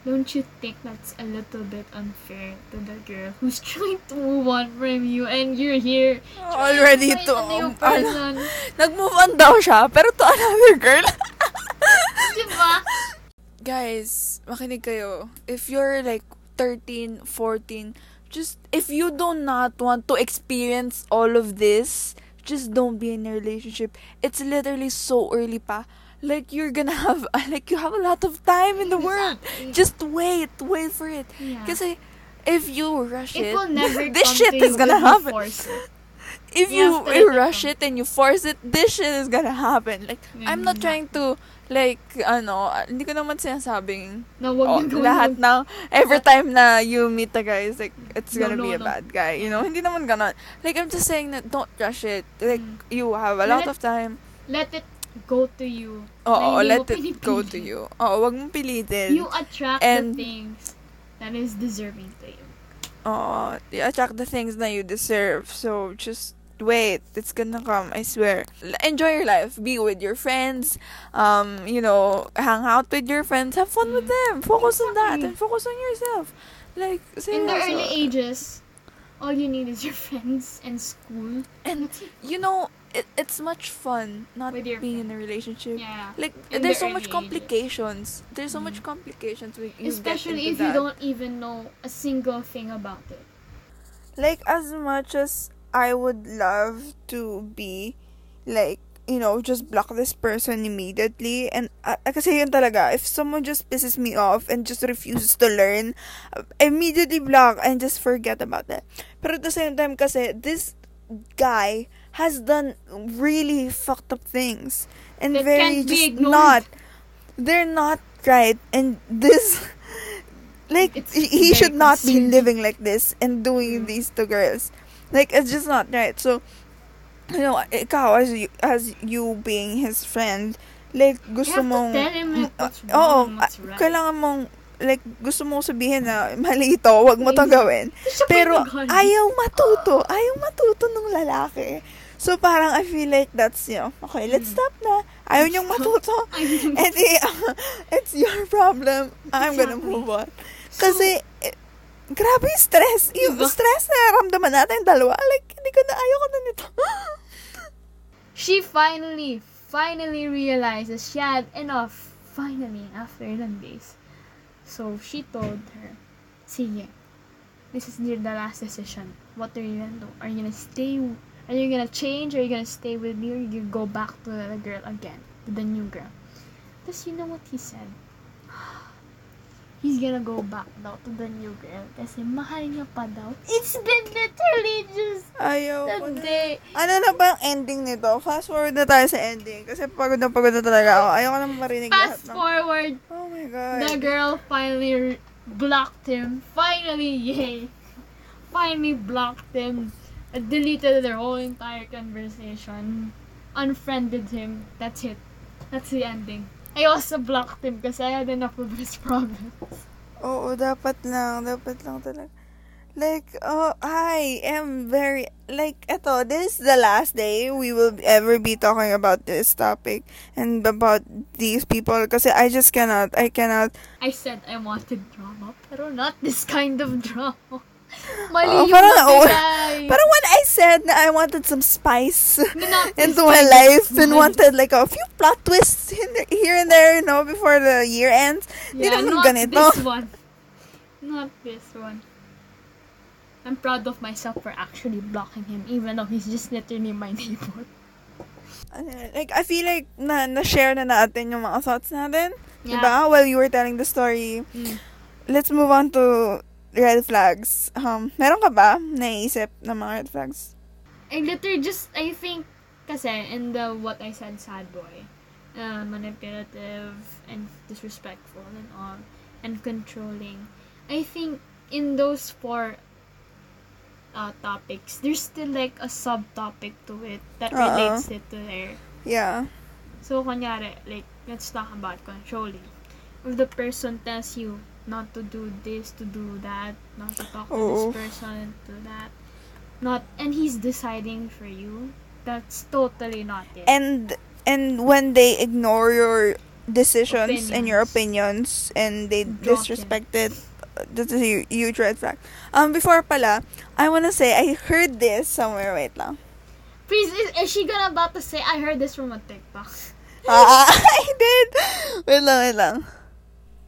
Don't you think that's a little bit unfair to the girl who's trying to move on from you and you're here already to, to um, ano, nag-move on daw siya, pero to another girl. Diba? Guys, makinig kayo. If you're like thirteen, fourteen, just, if you do not want to experience all of this, just don't be in a relationship. It's literally so early pa. Like, you're gonna have, like, you have a lot of time in the world. Exactly. Just wait. Wait for it. Yeah. Kasi, if you rush it, it will never this shit is gonna happen. If you, you rush it and you force it, this shit is gonna happen. Like, mm-hmm. I'm not trying to, like, ano, hindi ko naman sinasabing no, oh, lahat na, every time na you meet a guy, it's like, it's gonna no, no, be a no. bad guy. You know, hindi naman ganon. Like, I'm just saying that don't rush it. Like, mm. you have a let, lot of time. Let it go to you. Oo, oh, let it go to you. Oo, wag mong pilitin. You attract and, the things that is deserving to you. Oh, you attract the things that you deserve. So, just wait. It's gonna come, I swear. Enjoy your life. Be with your friends. Um, you know, hang out with your friends. Have fun mm. with them. Focus exactly. on that. And focus on yourself. Like, in the early ages, all you need is your friends and school. And, you know, it, it's much fun not being friends. In a relationship. Yeah. Like, in there's the so much complications. Ages. There's so mm. much complications. With you Especially if that. You don't even know a single thing about it. Like, as much as I would love to be, like, you know, just block this person immediately. And, uh, kasi yun talaga, if someone just pisses me off and just refuses to learn, immediately block and just forget about it. Pero at the same time kasi, this guy has done really fucked up things. And that very just not, they're not right. And this, like, it's he should not concerned. Be living like this and doing mm. these to girls. Like, it's just not right. So, you know, ikaw, as you, as you being his friend, like, gusto mong... You have to tell him like, what's wrong, oo, what's right. Kailangan mong, like, gusto mong sabihin na, mali ito, wag mo itong gawin. Pero, ayaw matuto. Ayaw matuto nung lalaki. So, parang, I feel like that's, you know, okay, let's mm. stop na. Ayaw niyong matuto. And, uh, it's your problem. I'm gonna move on. Kasi, so, grabe yung stress. Yung diba? Stress na naramdaman natin dalawa. Like, hindi ko na, ayoko na nito. She finally, finally realizes she had enough. Finally, after ilang days. So, she told her, sige, this is the last decision. What are you gonna do? Are you gonna stay? Are you gonna change? Are you gonna stay with me? Or are you gonna go back to the girl again? To the new girl? Because you know what he said? He's gonna go back daw to the new girl kasi mahal niya pa daw. It's been literally just ayaw the day. Na. Ano na ba ang ending nito? Fast forward na tayo sa ending kasi pagod na pagod na talaga ako. Ayaw ko nang marinig Fast lahat. Fast forward. Ng... Oh my God. The girl finally re- blocked him. Finally, yay. Finally blocked him. Deleted their whole entire conversation. Unfriended him. That's it. That's the ending. I also blocked him kasi I had enough of his problems. Oo, dapat lang. Dapat lang talaga. Like, oh, I am very... Like, eto, this is the last day we will ever be talking about this topic and about these people kasi I just cannot, I cannot... I said I wanted drama, pero not this kind of drama. Mali oh, yung parang, oh, parang when I said na I wanted some spice into my life and wanted like a few plot twists the, here and there, you know, before the year ends. Yeah, not ganito. This one. Not this one. I'm proud of myself for actually blocking him, even though he's just literally my neighbor. Like, I feel like na, na-share na natin yung mga thoughts natin. Yeah. Diba? While you were telling the story. Mm. Let's move on to red flags. Um, meron ka ba naiisip na mga red flags? I literally just, I think, kasi, in the what I said, sad boy, uh, manipulative, and disrespectful, and all, and controlling. I think, in those four uh, topics, there's still, like, a subtopic to it that Uh-oh. relates it to there. Yeah. So, kunyari, like, let's talk about controlling. If the person tells you, not to do this, to do that, not to talk oh. to this person, to that. Not, and he's deciding for you. That's totally not it. And and when they ignore your decisions opinions. and your opinions and they Block disrespect him. it, that's a huge red flag. Um, before pala, I wanna say, I heard this somewhere, wait lang. Please, is, is she gonna about to say, I heard this from a TikTok? Ah, I did! Wait lang, wait lang.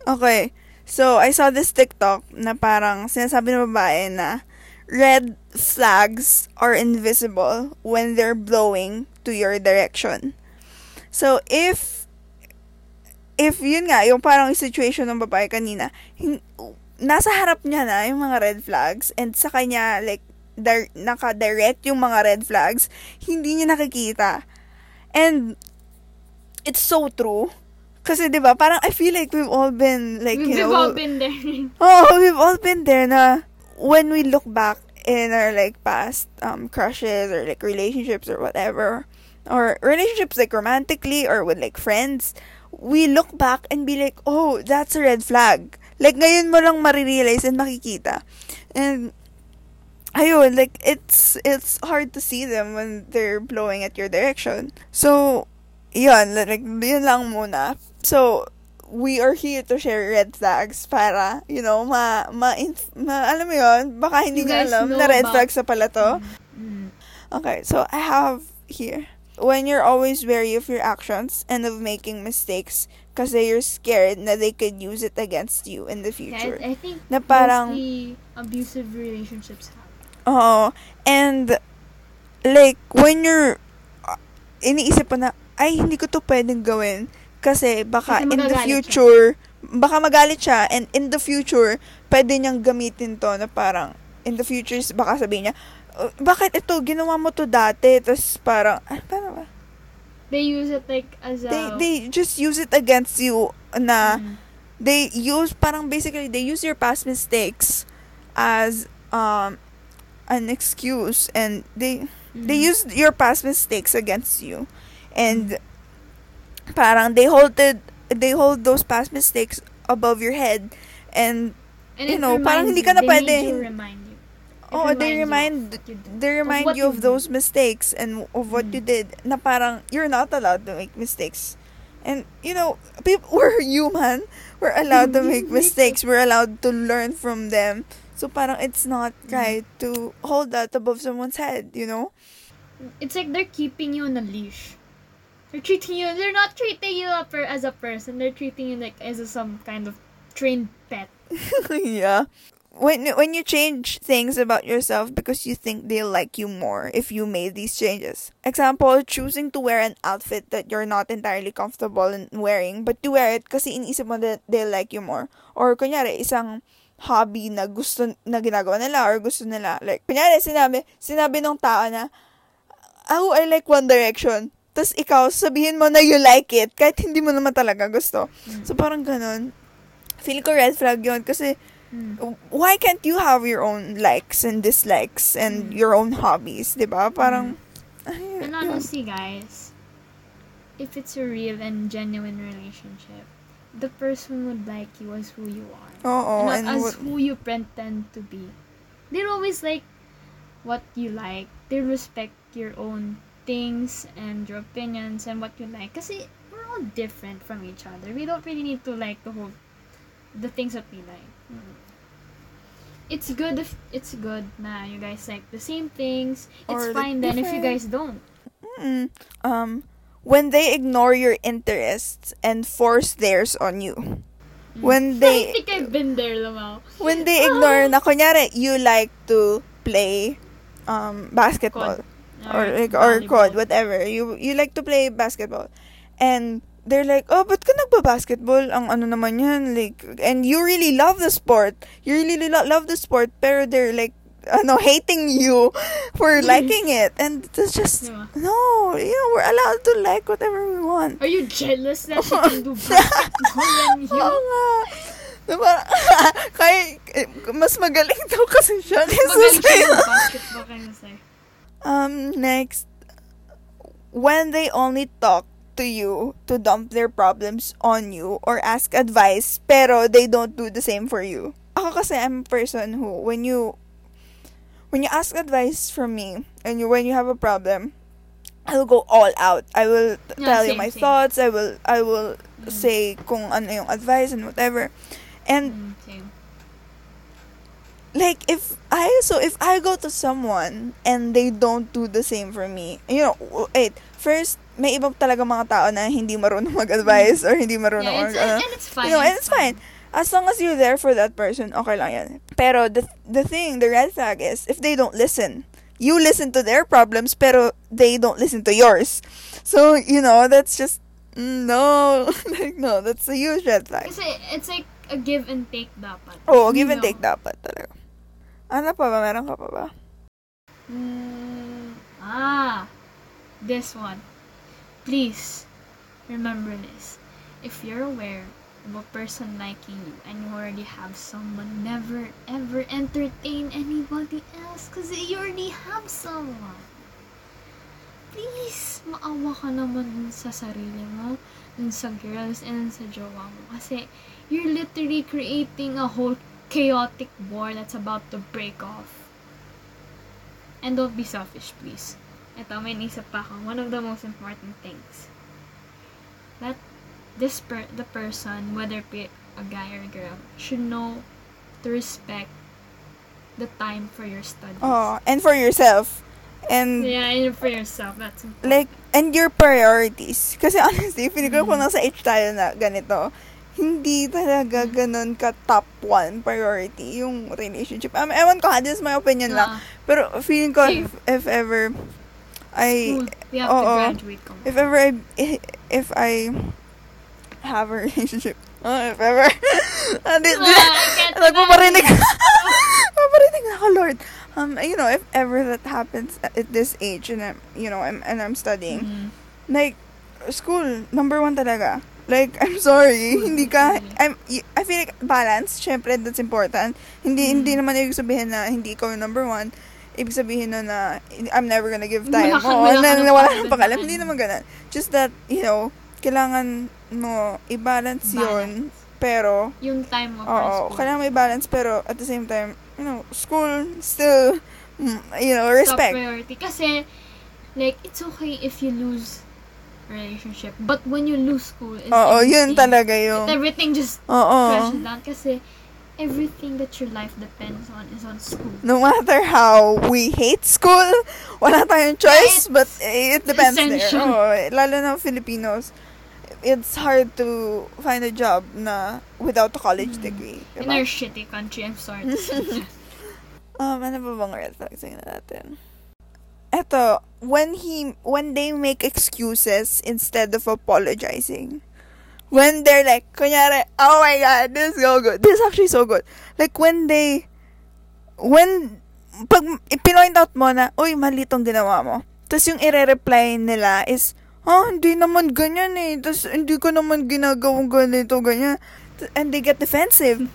Okay. So, I saw this TikTok na parang sinasabi ng babae na red flags are invisible when they're blowing to your direction. So, if, if yun nga, yung parang situation ng babae kanina, hin- nasa harap niya na yung mga red flags and sa kanya, like, di- naka-direct yung mga red flags, hindi niya nakikita. And, it's so true. Kasi, diba, parang I feel like we've all been, like, we've you know... We've all been there. Oh, we've all been there na when we look back in our, like, past um crushes or, like, relationships or whatever, or relationships, like, romantically or with, like, friends, we look back and be like, oh, that's a red flag. Like, ngayon mo lang marirealize and makikita. And, ayun, like, it's, it's hard to see them when they're blowing at your direction. So, yun, like, yun lang muna. So, we are here to share red flags para, you know, ma, ma, inf- ma alam mo yun, baka hindi nyo alam na red flags na pala to. Mm-hmm. Okay, so I have here. When you're always wary of your actions and of making mistakes kasi you're scared na they could use it against you in the future. Yeah, I think na parang, mostly abusive relationships have. Oh, and like, when you're, iniisip po na, ay, hindi ko to pwedeng gawin kasi baka kasi in the future siya. baka magalit siya and in the future pwede niyang gamitin to na parang in the future baka sabihin niya bakit ito ginawa mo to dati tapos parang ay, paano ba they use it like as a they, they just use it against you na mm. they use parang basically they use your past mistakes as um an excuse and they mm. they use your past mistakes against you. And parang they hold it, they hold those past mistakes above your head, and, and you know, parang hindi ka na pwede. Oh, they remind, they remind you of those mistakes and of what you did. Na parang you're not allowed to make mistakes, and you know, people, we're human. We're allowed to make mistakes. We're allowed to learn from them. So parang it's not right to hold that above someone's head. You know, it's like they're keeping you on a leash. They're treating you, they're not treating you up as a person. They're treating you like as a, some kind of trained pet. Yeah. When when you change things about yourself because you think they'll like you more if you made these changes. Example, choosing to wear an outfit that you're not entirely comfortable in wearing, but to wear it kasi iniisip mo that they'll like you more. Or kunyari, isang hobby na gusto na ginagawa nila or gusto nila. Like, kunyari, sinabi, sinabi ng tao na, oh, I like One Direction. Tapos ikaw, sabihin mo na you like it, kahit hindi mo naman talaga gusto. Mm. So, parang ganun. Feel ko red flag yun kasi, mm. why can't you have your own likes and dislikes and mm. your own hobbies, diba? Parang, mm. ay, and honestly, yun. Guys, if it's a real and genuine relationship, the person would like you as who you are. Oo. And not and as what, who you pretend to be. They're always like what you like. They respect your own things and your opinions and what you like kasi we're all different from each other. We don't really need to like the whole the things that we like. Mm. it's good if it's good na you guys like the same things. It's or fine then different... if you guys don't. Mm-mm. Um, when they ignore your interests and force theirs on you. Mm. When they I think I've been there, Lamao. When they ignore na kunyari you like to play um basketball C O D. or like, or C O D, whatever. You you like to play basketball. And they're like, oh, ba't ka nagpa-basketball? Ang ano naman yan? Like, and you really love the sport. You really lo- love the sport, pero they're like, ano, hating you for liking it. And it's just, yeah. no, you know, we're allowed to like whatever we want. Are you jealous that she can do basketball than you? Oo nga. Diba? Kaya, mas magaling daw kasi siya. Magaling siya ng basketball kayo sa'yo. Um, next, when they only talk to you to dump their problems on you or ask advice pero they don't do the same for you. Ako kasi I'm a person who when you when you ask advice from me and you, when you have a problem, I will go all out. I will yeah, tell same, you my same. thoughts. I will I will mm. say kung ano yung advice and whatever. And mm, like if I so if I go to someone and they don't do the same for me, you know, wait, first may ibang talaga mga tao na hindi marunong mag-advise or hindi marunong yeah, it's, or, and, and it's fine. You know, and it's fine. As long as you're there for that person, okay lang yan. Pero the the thing, the red flag is if they don't listen. You listen to their problems pero they don't listen to yours. So, you know, that's just no. Like no, that's a huge red flag. Kasi it's like a give and take dapat. Oh, give you and know. take dapat talaga. Ano pa ba? Meron ka pa ba? Mm, ah. This one. Please, remember this. If you're aware of a person liking you and you already have someone, never ever entertain anybody else because you already have someone. Please, maawa ka naman sa sarili mo, dun sa girls, and sa jowa mo. Kasi you're literally creating a whole chaotic war that's about to break off. And don't be selfish, please. Ito, may naisip pa ako. One of the most important things. That this per- the person, whether a guy or a girl, should know to respect the time for your studies. Oh, and for yourself. And yeah, and for yourself. That's important. Like, and your priorities. Kasi honestly, feeling ko kung nasa age tayo na ganito, hindi talaga ganun ka top one priority yung relationship. I mean, ewan ko, this is my opinion uh, lang. Pero feeling ko, if, if ever... I we have oh, to graduate oh, if ever I if I have a relationship oh, if ever nagpaparinig nagpaparinig ako Lord um you know if ever that happens at this age and I'm you know I'm and I'm studying mm-hmm. like school number one talaga like I'm sorry hindi ka I'm I feel like balance syempre that's important hindi mm-hmm. hindi naman ibig sabihin na hindi ikaw yung number one. Ibig sabihin na na, I'm never gonna give time mo. Wala kang na, pakalam. Hindi naman ganun. Just that, you know, kailangan mo i-balance balance. Yun. Pero, yung time mo. Oo. Kailangan mo i-balance. Pero, at the same time, you know, school, still, you know, respect. Top priority. Kasi, like, it's okay if you lose relationship. But when you lose school, it's Oo, yun talaga yung... Everything just crashes down. Kasi, everything that your life depends on is on school. No matter how we hate school, wala tayong choice, it's but it depends essential. There. Oh, lalo na Filipinos, it's hard to find a job na without a college mm. degree. Diba? In our shitty country, I'm sorry to say that. Um, ano ba bang red flags na natin? Eto, when he, when they make excuses instead of apologizing. When they're like, kunyari, oh my God, this is so good. This is actually so good. Like, when they, when, pag pinoint out mo na, uy, mali tong ginawa mo. Tapos yung ire-reply nila is, oh, hindi naman ganyan eh. Tapos hindi ko naman ginagawang ganito, ganyan. And they get defensive.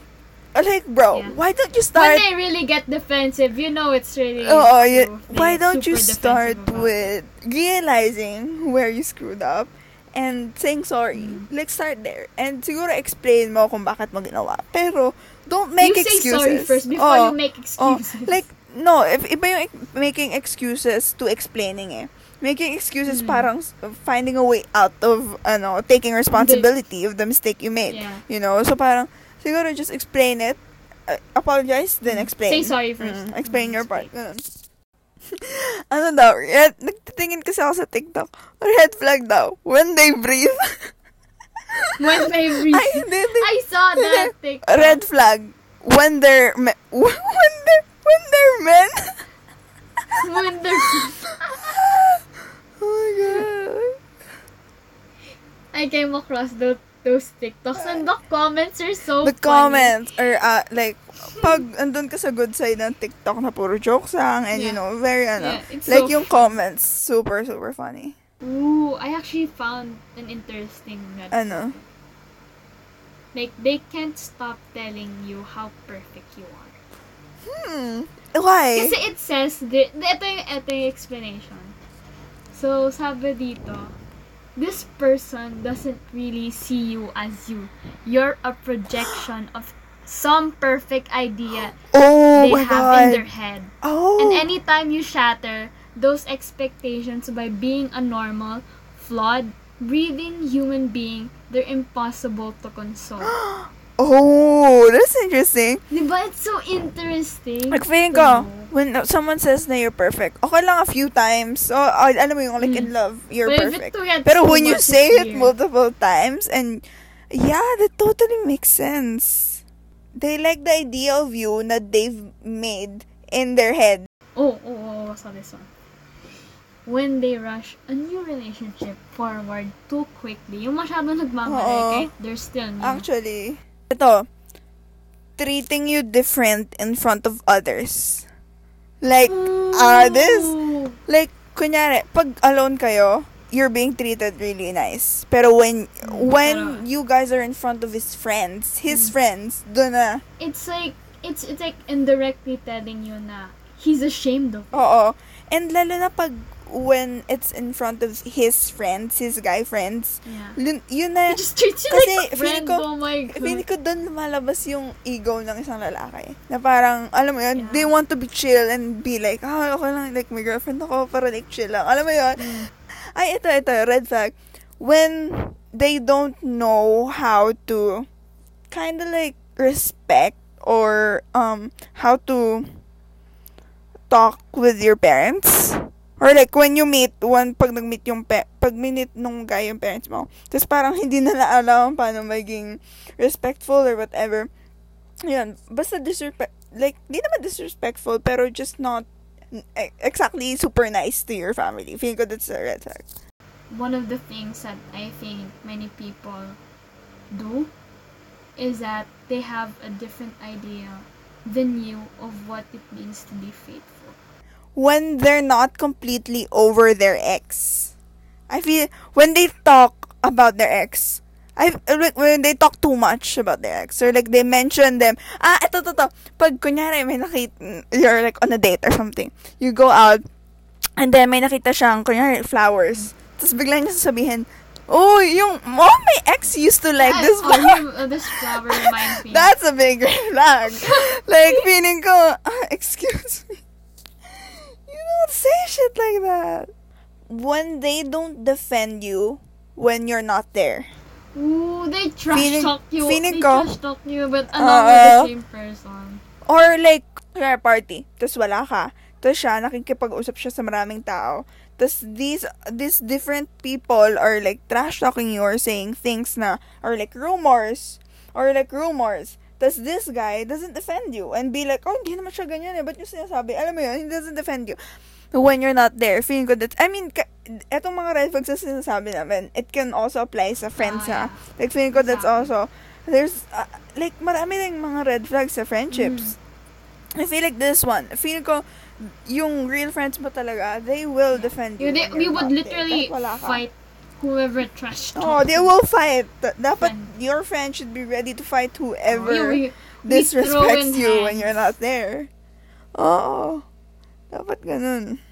Like, bro, yeah. why don't you start? When they really get defensive, you know it's really. Oh, you, why don't you start with realizing where you screwed up? And saying sorry. Mm. Like, start there. And siguro explain mo kung bakit mo ginawa. Pero, don't make you excuses. You say sorry first before oh, you make excuses. Oh, like, no, if, iba yung ek- making excuses to explaining eh. Making excuses mm. parang finding a way out of, ano, taking responsibility of the mistake you made. Yeah. You know? So, parang, siguro just explain it apologize, then explain. Say sorry first. Mm, explain your part. Ganun. Ano daw? Red, nagtitingin kasi ako sa TikTok. Red flag daw. When they breathe. When they breathe. I, they, they, I saw that TikTok. Red flag. When they're... Me- when they're... When they're men. When they're... Oh my God. I came across those, those TikToks and the comments are so the funny. The comments are uh, like... Pag andun ka sa good side ng TikTok na puro jokes lang and yeah. you know, very ano. Yeah, like so yung comments, super, super funny. Ooh, I actually found an interesting... Ano? Like, they can't stop telling you how perfect you are. Hmm. Why? Kasi it says, th- ito, yung, ito yung explanation. So, sabi dito, this person doesn't really see you as you. You're a projection of some perfect idea oh, they have God. in their head. Oh. And anytime you shatter those expectations by being a normal, flawed, breathing human being, they're impossible to console. Oh, that's interesting. Diba? It's so interesting. Like, feeling ko, when someone says na you're perfect, okay lang a few times. So, uh, alam mo yung, like, mm. in love, you're but perfect. Pero when you say it multiple times, and, yeah, that totally makes sense. They like the idea of you that they've made in their head. Oh, oh, oh, I saw this one. When they rush a new relationship forward too quickly. Yung masyadong nagmamalay, eh, they're still new. Actually, ito, treating you different in front of others. Like, ah, uh, this, like, kunyari, pag alone kayo, you're being treated really nice. Pero when, when you guys are in front of his friends, his mm. friends, dun na. It's like, it's, it's like indirectly telling you na he's ashamed of you. Oo. And lalo na pag, when it's in front of his friends, his guy friends, yeah. L- yun na, he just treats you like a friend, ko, oh my God. Feeling ko dun lumalabas yung ego ng isang lalaki. Na parang, alam mo yun, yeah. they want to be chill and be like, ah, oh, okay lang, like, may girlfriend ako, para like, chill lang. Alam mo yun? Mm. Ay, ito, ito, red flag. When they don't know how to kind of like respect or um how to talk with your parents. Or like, when you meet, one, pag nag-meet yung, pe- pag minit nung guy yung parents mo, tapos parang hindi na naalam paano maging respectful or whatever. Yun, basta disrespect, like, di naman disrespectful, pero just not exactly super nice to your family. Feeling ko that's a red flag. One of the things that I think many people do is that they have a different idea than you of what it means to be faithful. When they're not completely over their ex. I feel, when they talk about their ex, I like, when they talk too much about their ex, or like, they mention them, ah, eto, eto, eto, pag kunyari, may nakita, you're like, on a date or something, you go out, and then may nakita siyang, kunyari, flowers, tapos biglang niya sasabihin, oh, yung, oh, my ex used to like yeah, this flower. Oh, oh, this flower reminds me. That's a big flag. Like, feeling ko, ah, excuse me. Don't say shit like that. When they don't defend you when you're not there. Ooh, they trash talk you. They trash talk you, but along uh, with the same person. Or like, you're at a party, tapos wala ka. Tapos siya, nakikipag-usap siya sa maraming tao. Tapos these, these different people are like trash talking you or saying things na, or like rumors, or like rumors. Tapos this guy doesn't defend you and be like, oh, hindi naman siya ganyan eh, ba't yung sinasabi? Alam mo yun, he doesn't defend you. When you're not there, feeling ko that, I mean, ka, etong mga red flags na sinasabi namin, it can also apply sa friends ah, ha. Yeah. Like, feeling ko that's also, there's, uh, like, marami na mga red flags sa friendships. Mm. I feel like this one, feeling ko, yung real friends mo talaga, they will defend you. Yeah, they, we would literally fight whoever trash talks. Oh, they will fight. Dapat friend. Your friend should be ready to fight whoever oh, we, we, disrespects you hands. When you're not there. Oh, dapat ganun.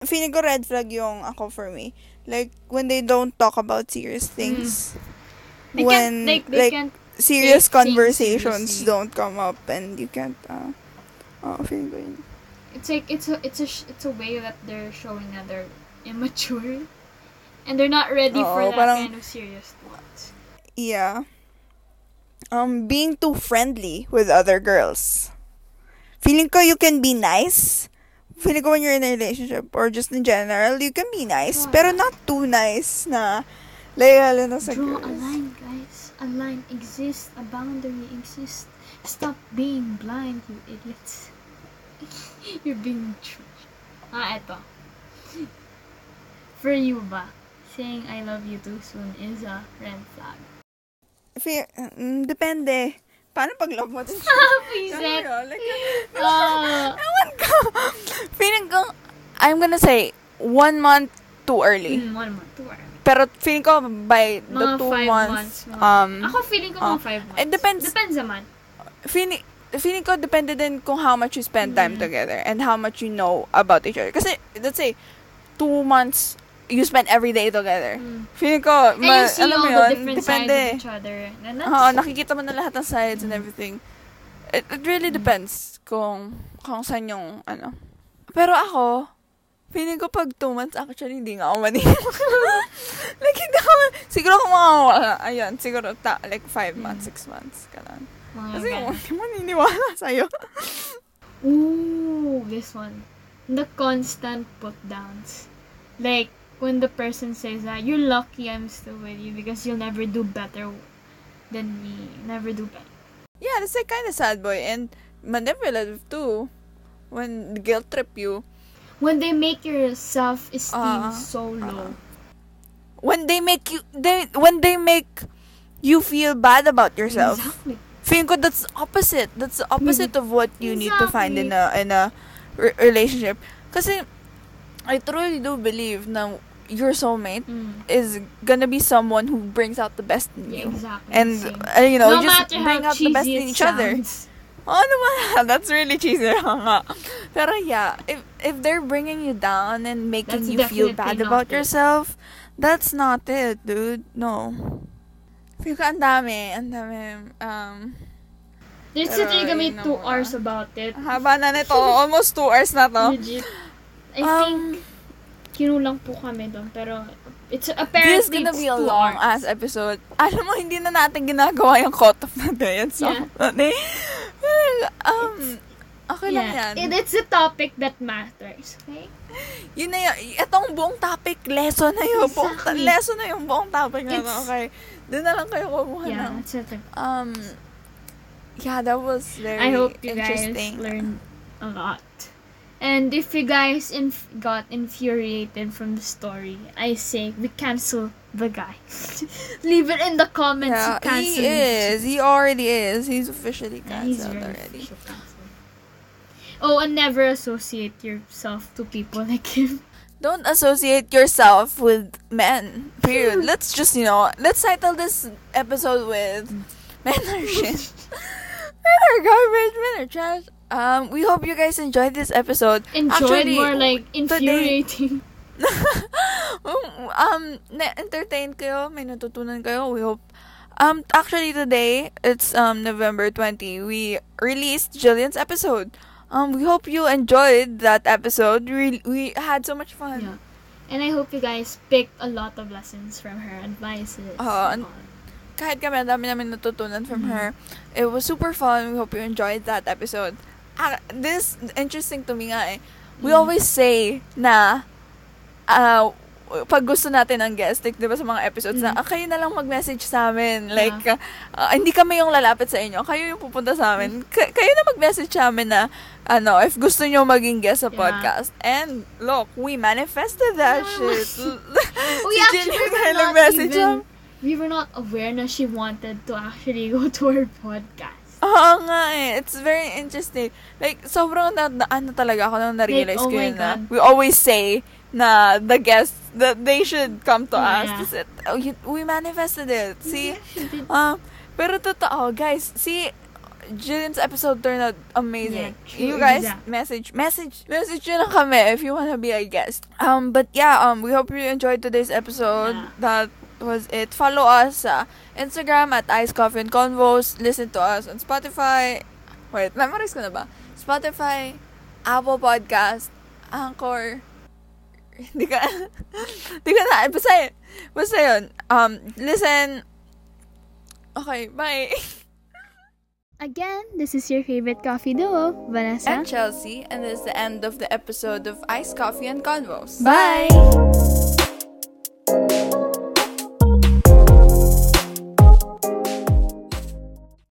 Feeling ko red flag yung ako for me. Like, when they don't talk about serious things. Mm. They when, can't, like, they like can't serious conversations don't come up and you can't, uh, oh, feeling ko yun. It's like, it's a, it's a, it's a way that they're showing that they're immature. And they're not ready oh, for that parang, kind of serious thoughts. Yeah. um, being too friendly with other girls. Feeling ko you can be nice. Feeling ko when you're in a relationship or just in general, you can be nice. Draw pero not too nice na layala na sa girls. Draw a line, guys. A line exists. A boundary exists. Stop being blind, you idiots. You're being trash. Ah, eto. For you ba, saying I love you too soon is a red flag? Fe- mm, depende. Paano pag love mo din siya? Reset. Ewan ko. Feeling ko, I'm gonna say, one month too early. Mm, one month too early. Pero feeling ko, by mga the two five months, months um, ako feeling ko uh, mga five months. It depends. Depends naman. Feeling, feeling ko, depende din kung how much you spend mm. time together and how much you know about each other. Kasi, let's say, two months, you spend every day together. Mm. Feeling ko, ma- and you see alam all yun, the different depende. Sides of each other. Oo, nakikita mo na lahat ng sides mm. and everything. It, it really mm. depends kung, kung saan yung, ano. Pero ako, feeling ko pag two months, actually, hindi nga ako manila. Like, hindi ako, siguro kung mga, ayun, siguro, ta, like, five mm. months, six months, kanan. Oh, kasi yung hindi mo niniwala sa'yo. Ooh, this one. The constant put-downs. Like, when the person says that, you're lucky I'm still with you because you'll never do better than me. Never do better. Yeah, that's like kind of sad boy and manipulative too. When the guilt trip you. When they make your self-esteem uh, so low. Uh, when they make you, they when they make you feel bad about yourself. Exactly. Feeling ko that's opposite. That's the opposite of what you exactly. need to find in a in a re- relationship. Kasi I truly do believe na your soulmate mm. is gonna be someone who brings out the best in you. Yeah, exactly. And, uh, you know, no just bring out the best in each sounds. Other. Oh, naman. That's really cheesy. Pero yeah, if, if they're bringing you down and making that's you feel bad about it. Yourself, that's not it, dude. No. Feel ko, ang dami, ang dami. Um, There's literally kami you know, two hours about it. Haba na nito. Almost two hours na to. Legit. I think um, kinulang po kami doon pero it's apparently it's gonna be a long ass episode. Alam mo hindi na natin ginagawa yung cut-off natin. So, yeah. well, um okay yeah. lang yan. It, it's a topic that matters, okay? Yun na yun. Itong buong topic lesson na yun. Exactly. Buong ta- lesson na yung buong topic na yun. Okay. Doon na lang kayo kumuha yeah, ng um yeah, that was very I hope you interesting. Guys learned a lot. And if you guys inf- got infuriated from the story, I say we cancel the guy. Leave it in the comments. Yeah, cancel he is. He already is. He's officially canceled yeah, he's already. Official canceled. Oh, and never associate yourself to people like him. Don't associate yourself with men. Period. Let's just, you know, let's title this episode with Men Are Shit. Men are garbage. Men are trash. Um, we hope you guys enjoyed this episode. Enjoyed Actually, more like infuriating. um, na-entertain kayo, may natutunan kayo. We hope. Um, actually today it's um November twentieth. We released Jillian's episode. Um, we hope you enjoyed that episode. We we had so much fun. Yeah. And I hope you guys picked a lot of lessons from her advices. Uh, and- Kahit kami, dami namin natutunan from mm-hmm. her. It was super fun. We hope you enjoyed that episode. Uh, this, interesting to me nga eh. We mm. always say na, uh, pag gusto natin ang guest, like, diba sa mga episodes mm-hmm. na, ah, kayo na lang mag-message sa amin. Like, yeah. uh, uh, hindi kami yung lalapit sa inyo. Kayo yung pupunta sa amin. Mm-hmm. K- kayo na mag-message sa amin na, ano, if gusto nyo maging guest sa yeah. podcast. And, look, we manifested that yeah. shit. We si actually were not message even... Him. We were not aware na she wanted to actually go to her podcast. Oo nga eh. It's very interesting. Like, sobrang nadaan na talaga ako nung na-realize like, oh ko yun na. We always say na the guests, that they should come to yeah. us. It, we manifested it. See? um, pero totoo, guys. See, Jillian's episode turned out amazing. Yeah, true, you guys, exactly. message, message, message yun na kami if you wanna be a guest. Um, but yeah, um, we hope you enjoyed today's episode. Yeah. That was it. Follow us sa Instagram at Ice Coffee and Convos. Listen to us on Spotify. Wait, memorize ko na ba? Spotify, Apple Podcast, Anchor. Hindi ka, hindi ka na. Basta yun. Basta yun. Um, listen. Okay, bye. Again, this is your favorite coffee duo, Vanessa and Chelsea, and this is the end of the episode of Iced Coffee and Convos. Bye! Bye.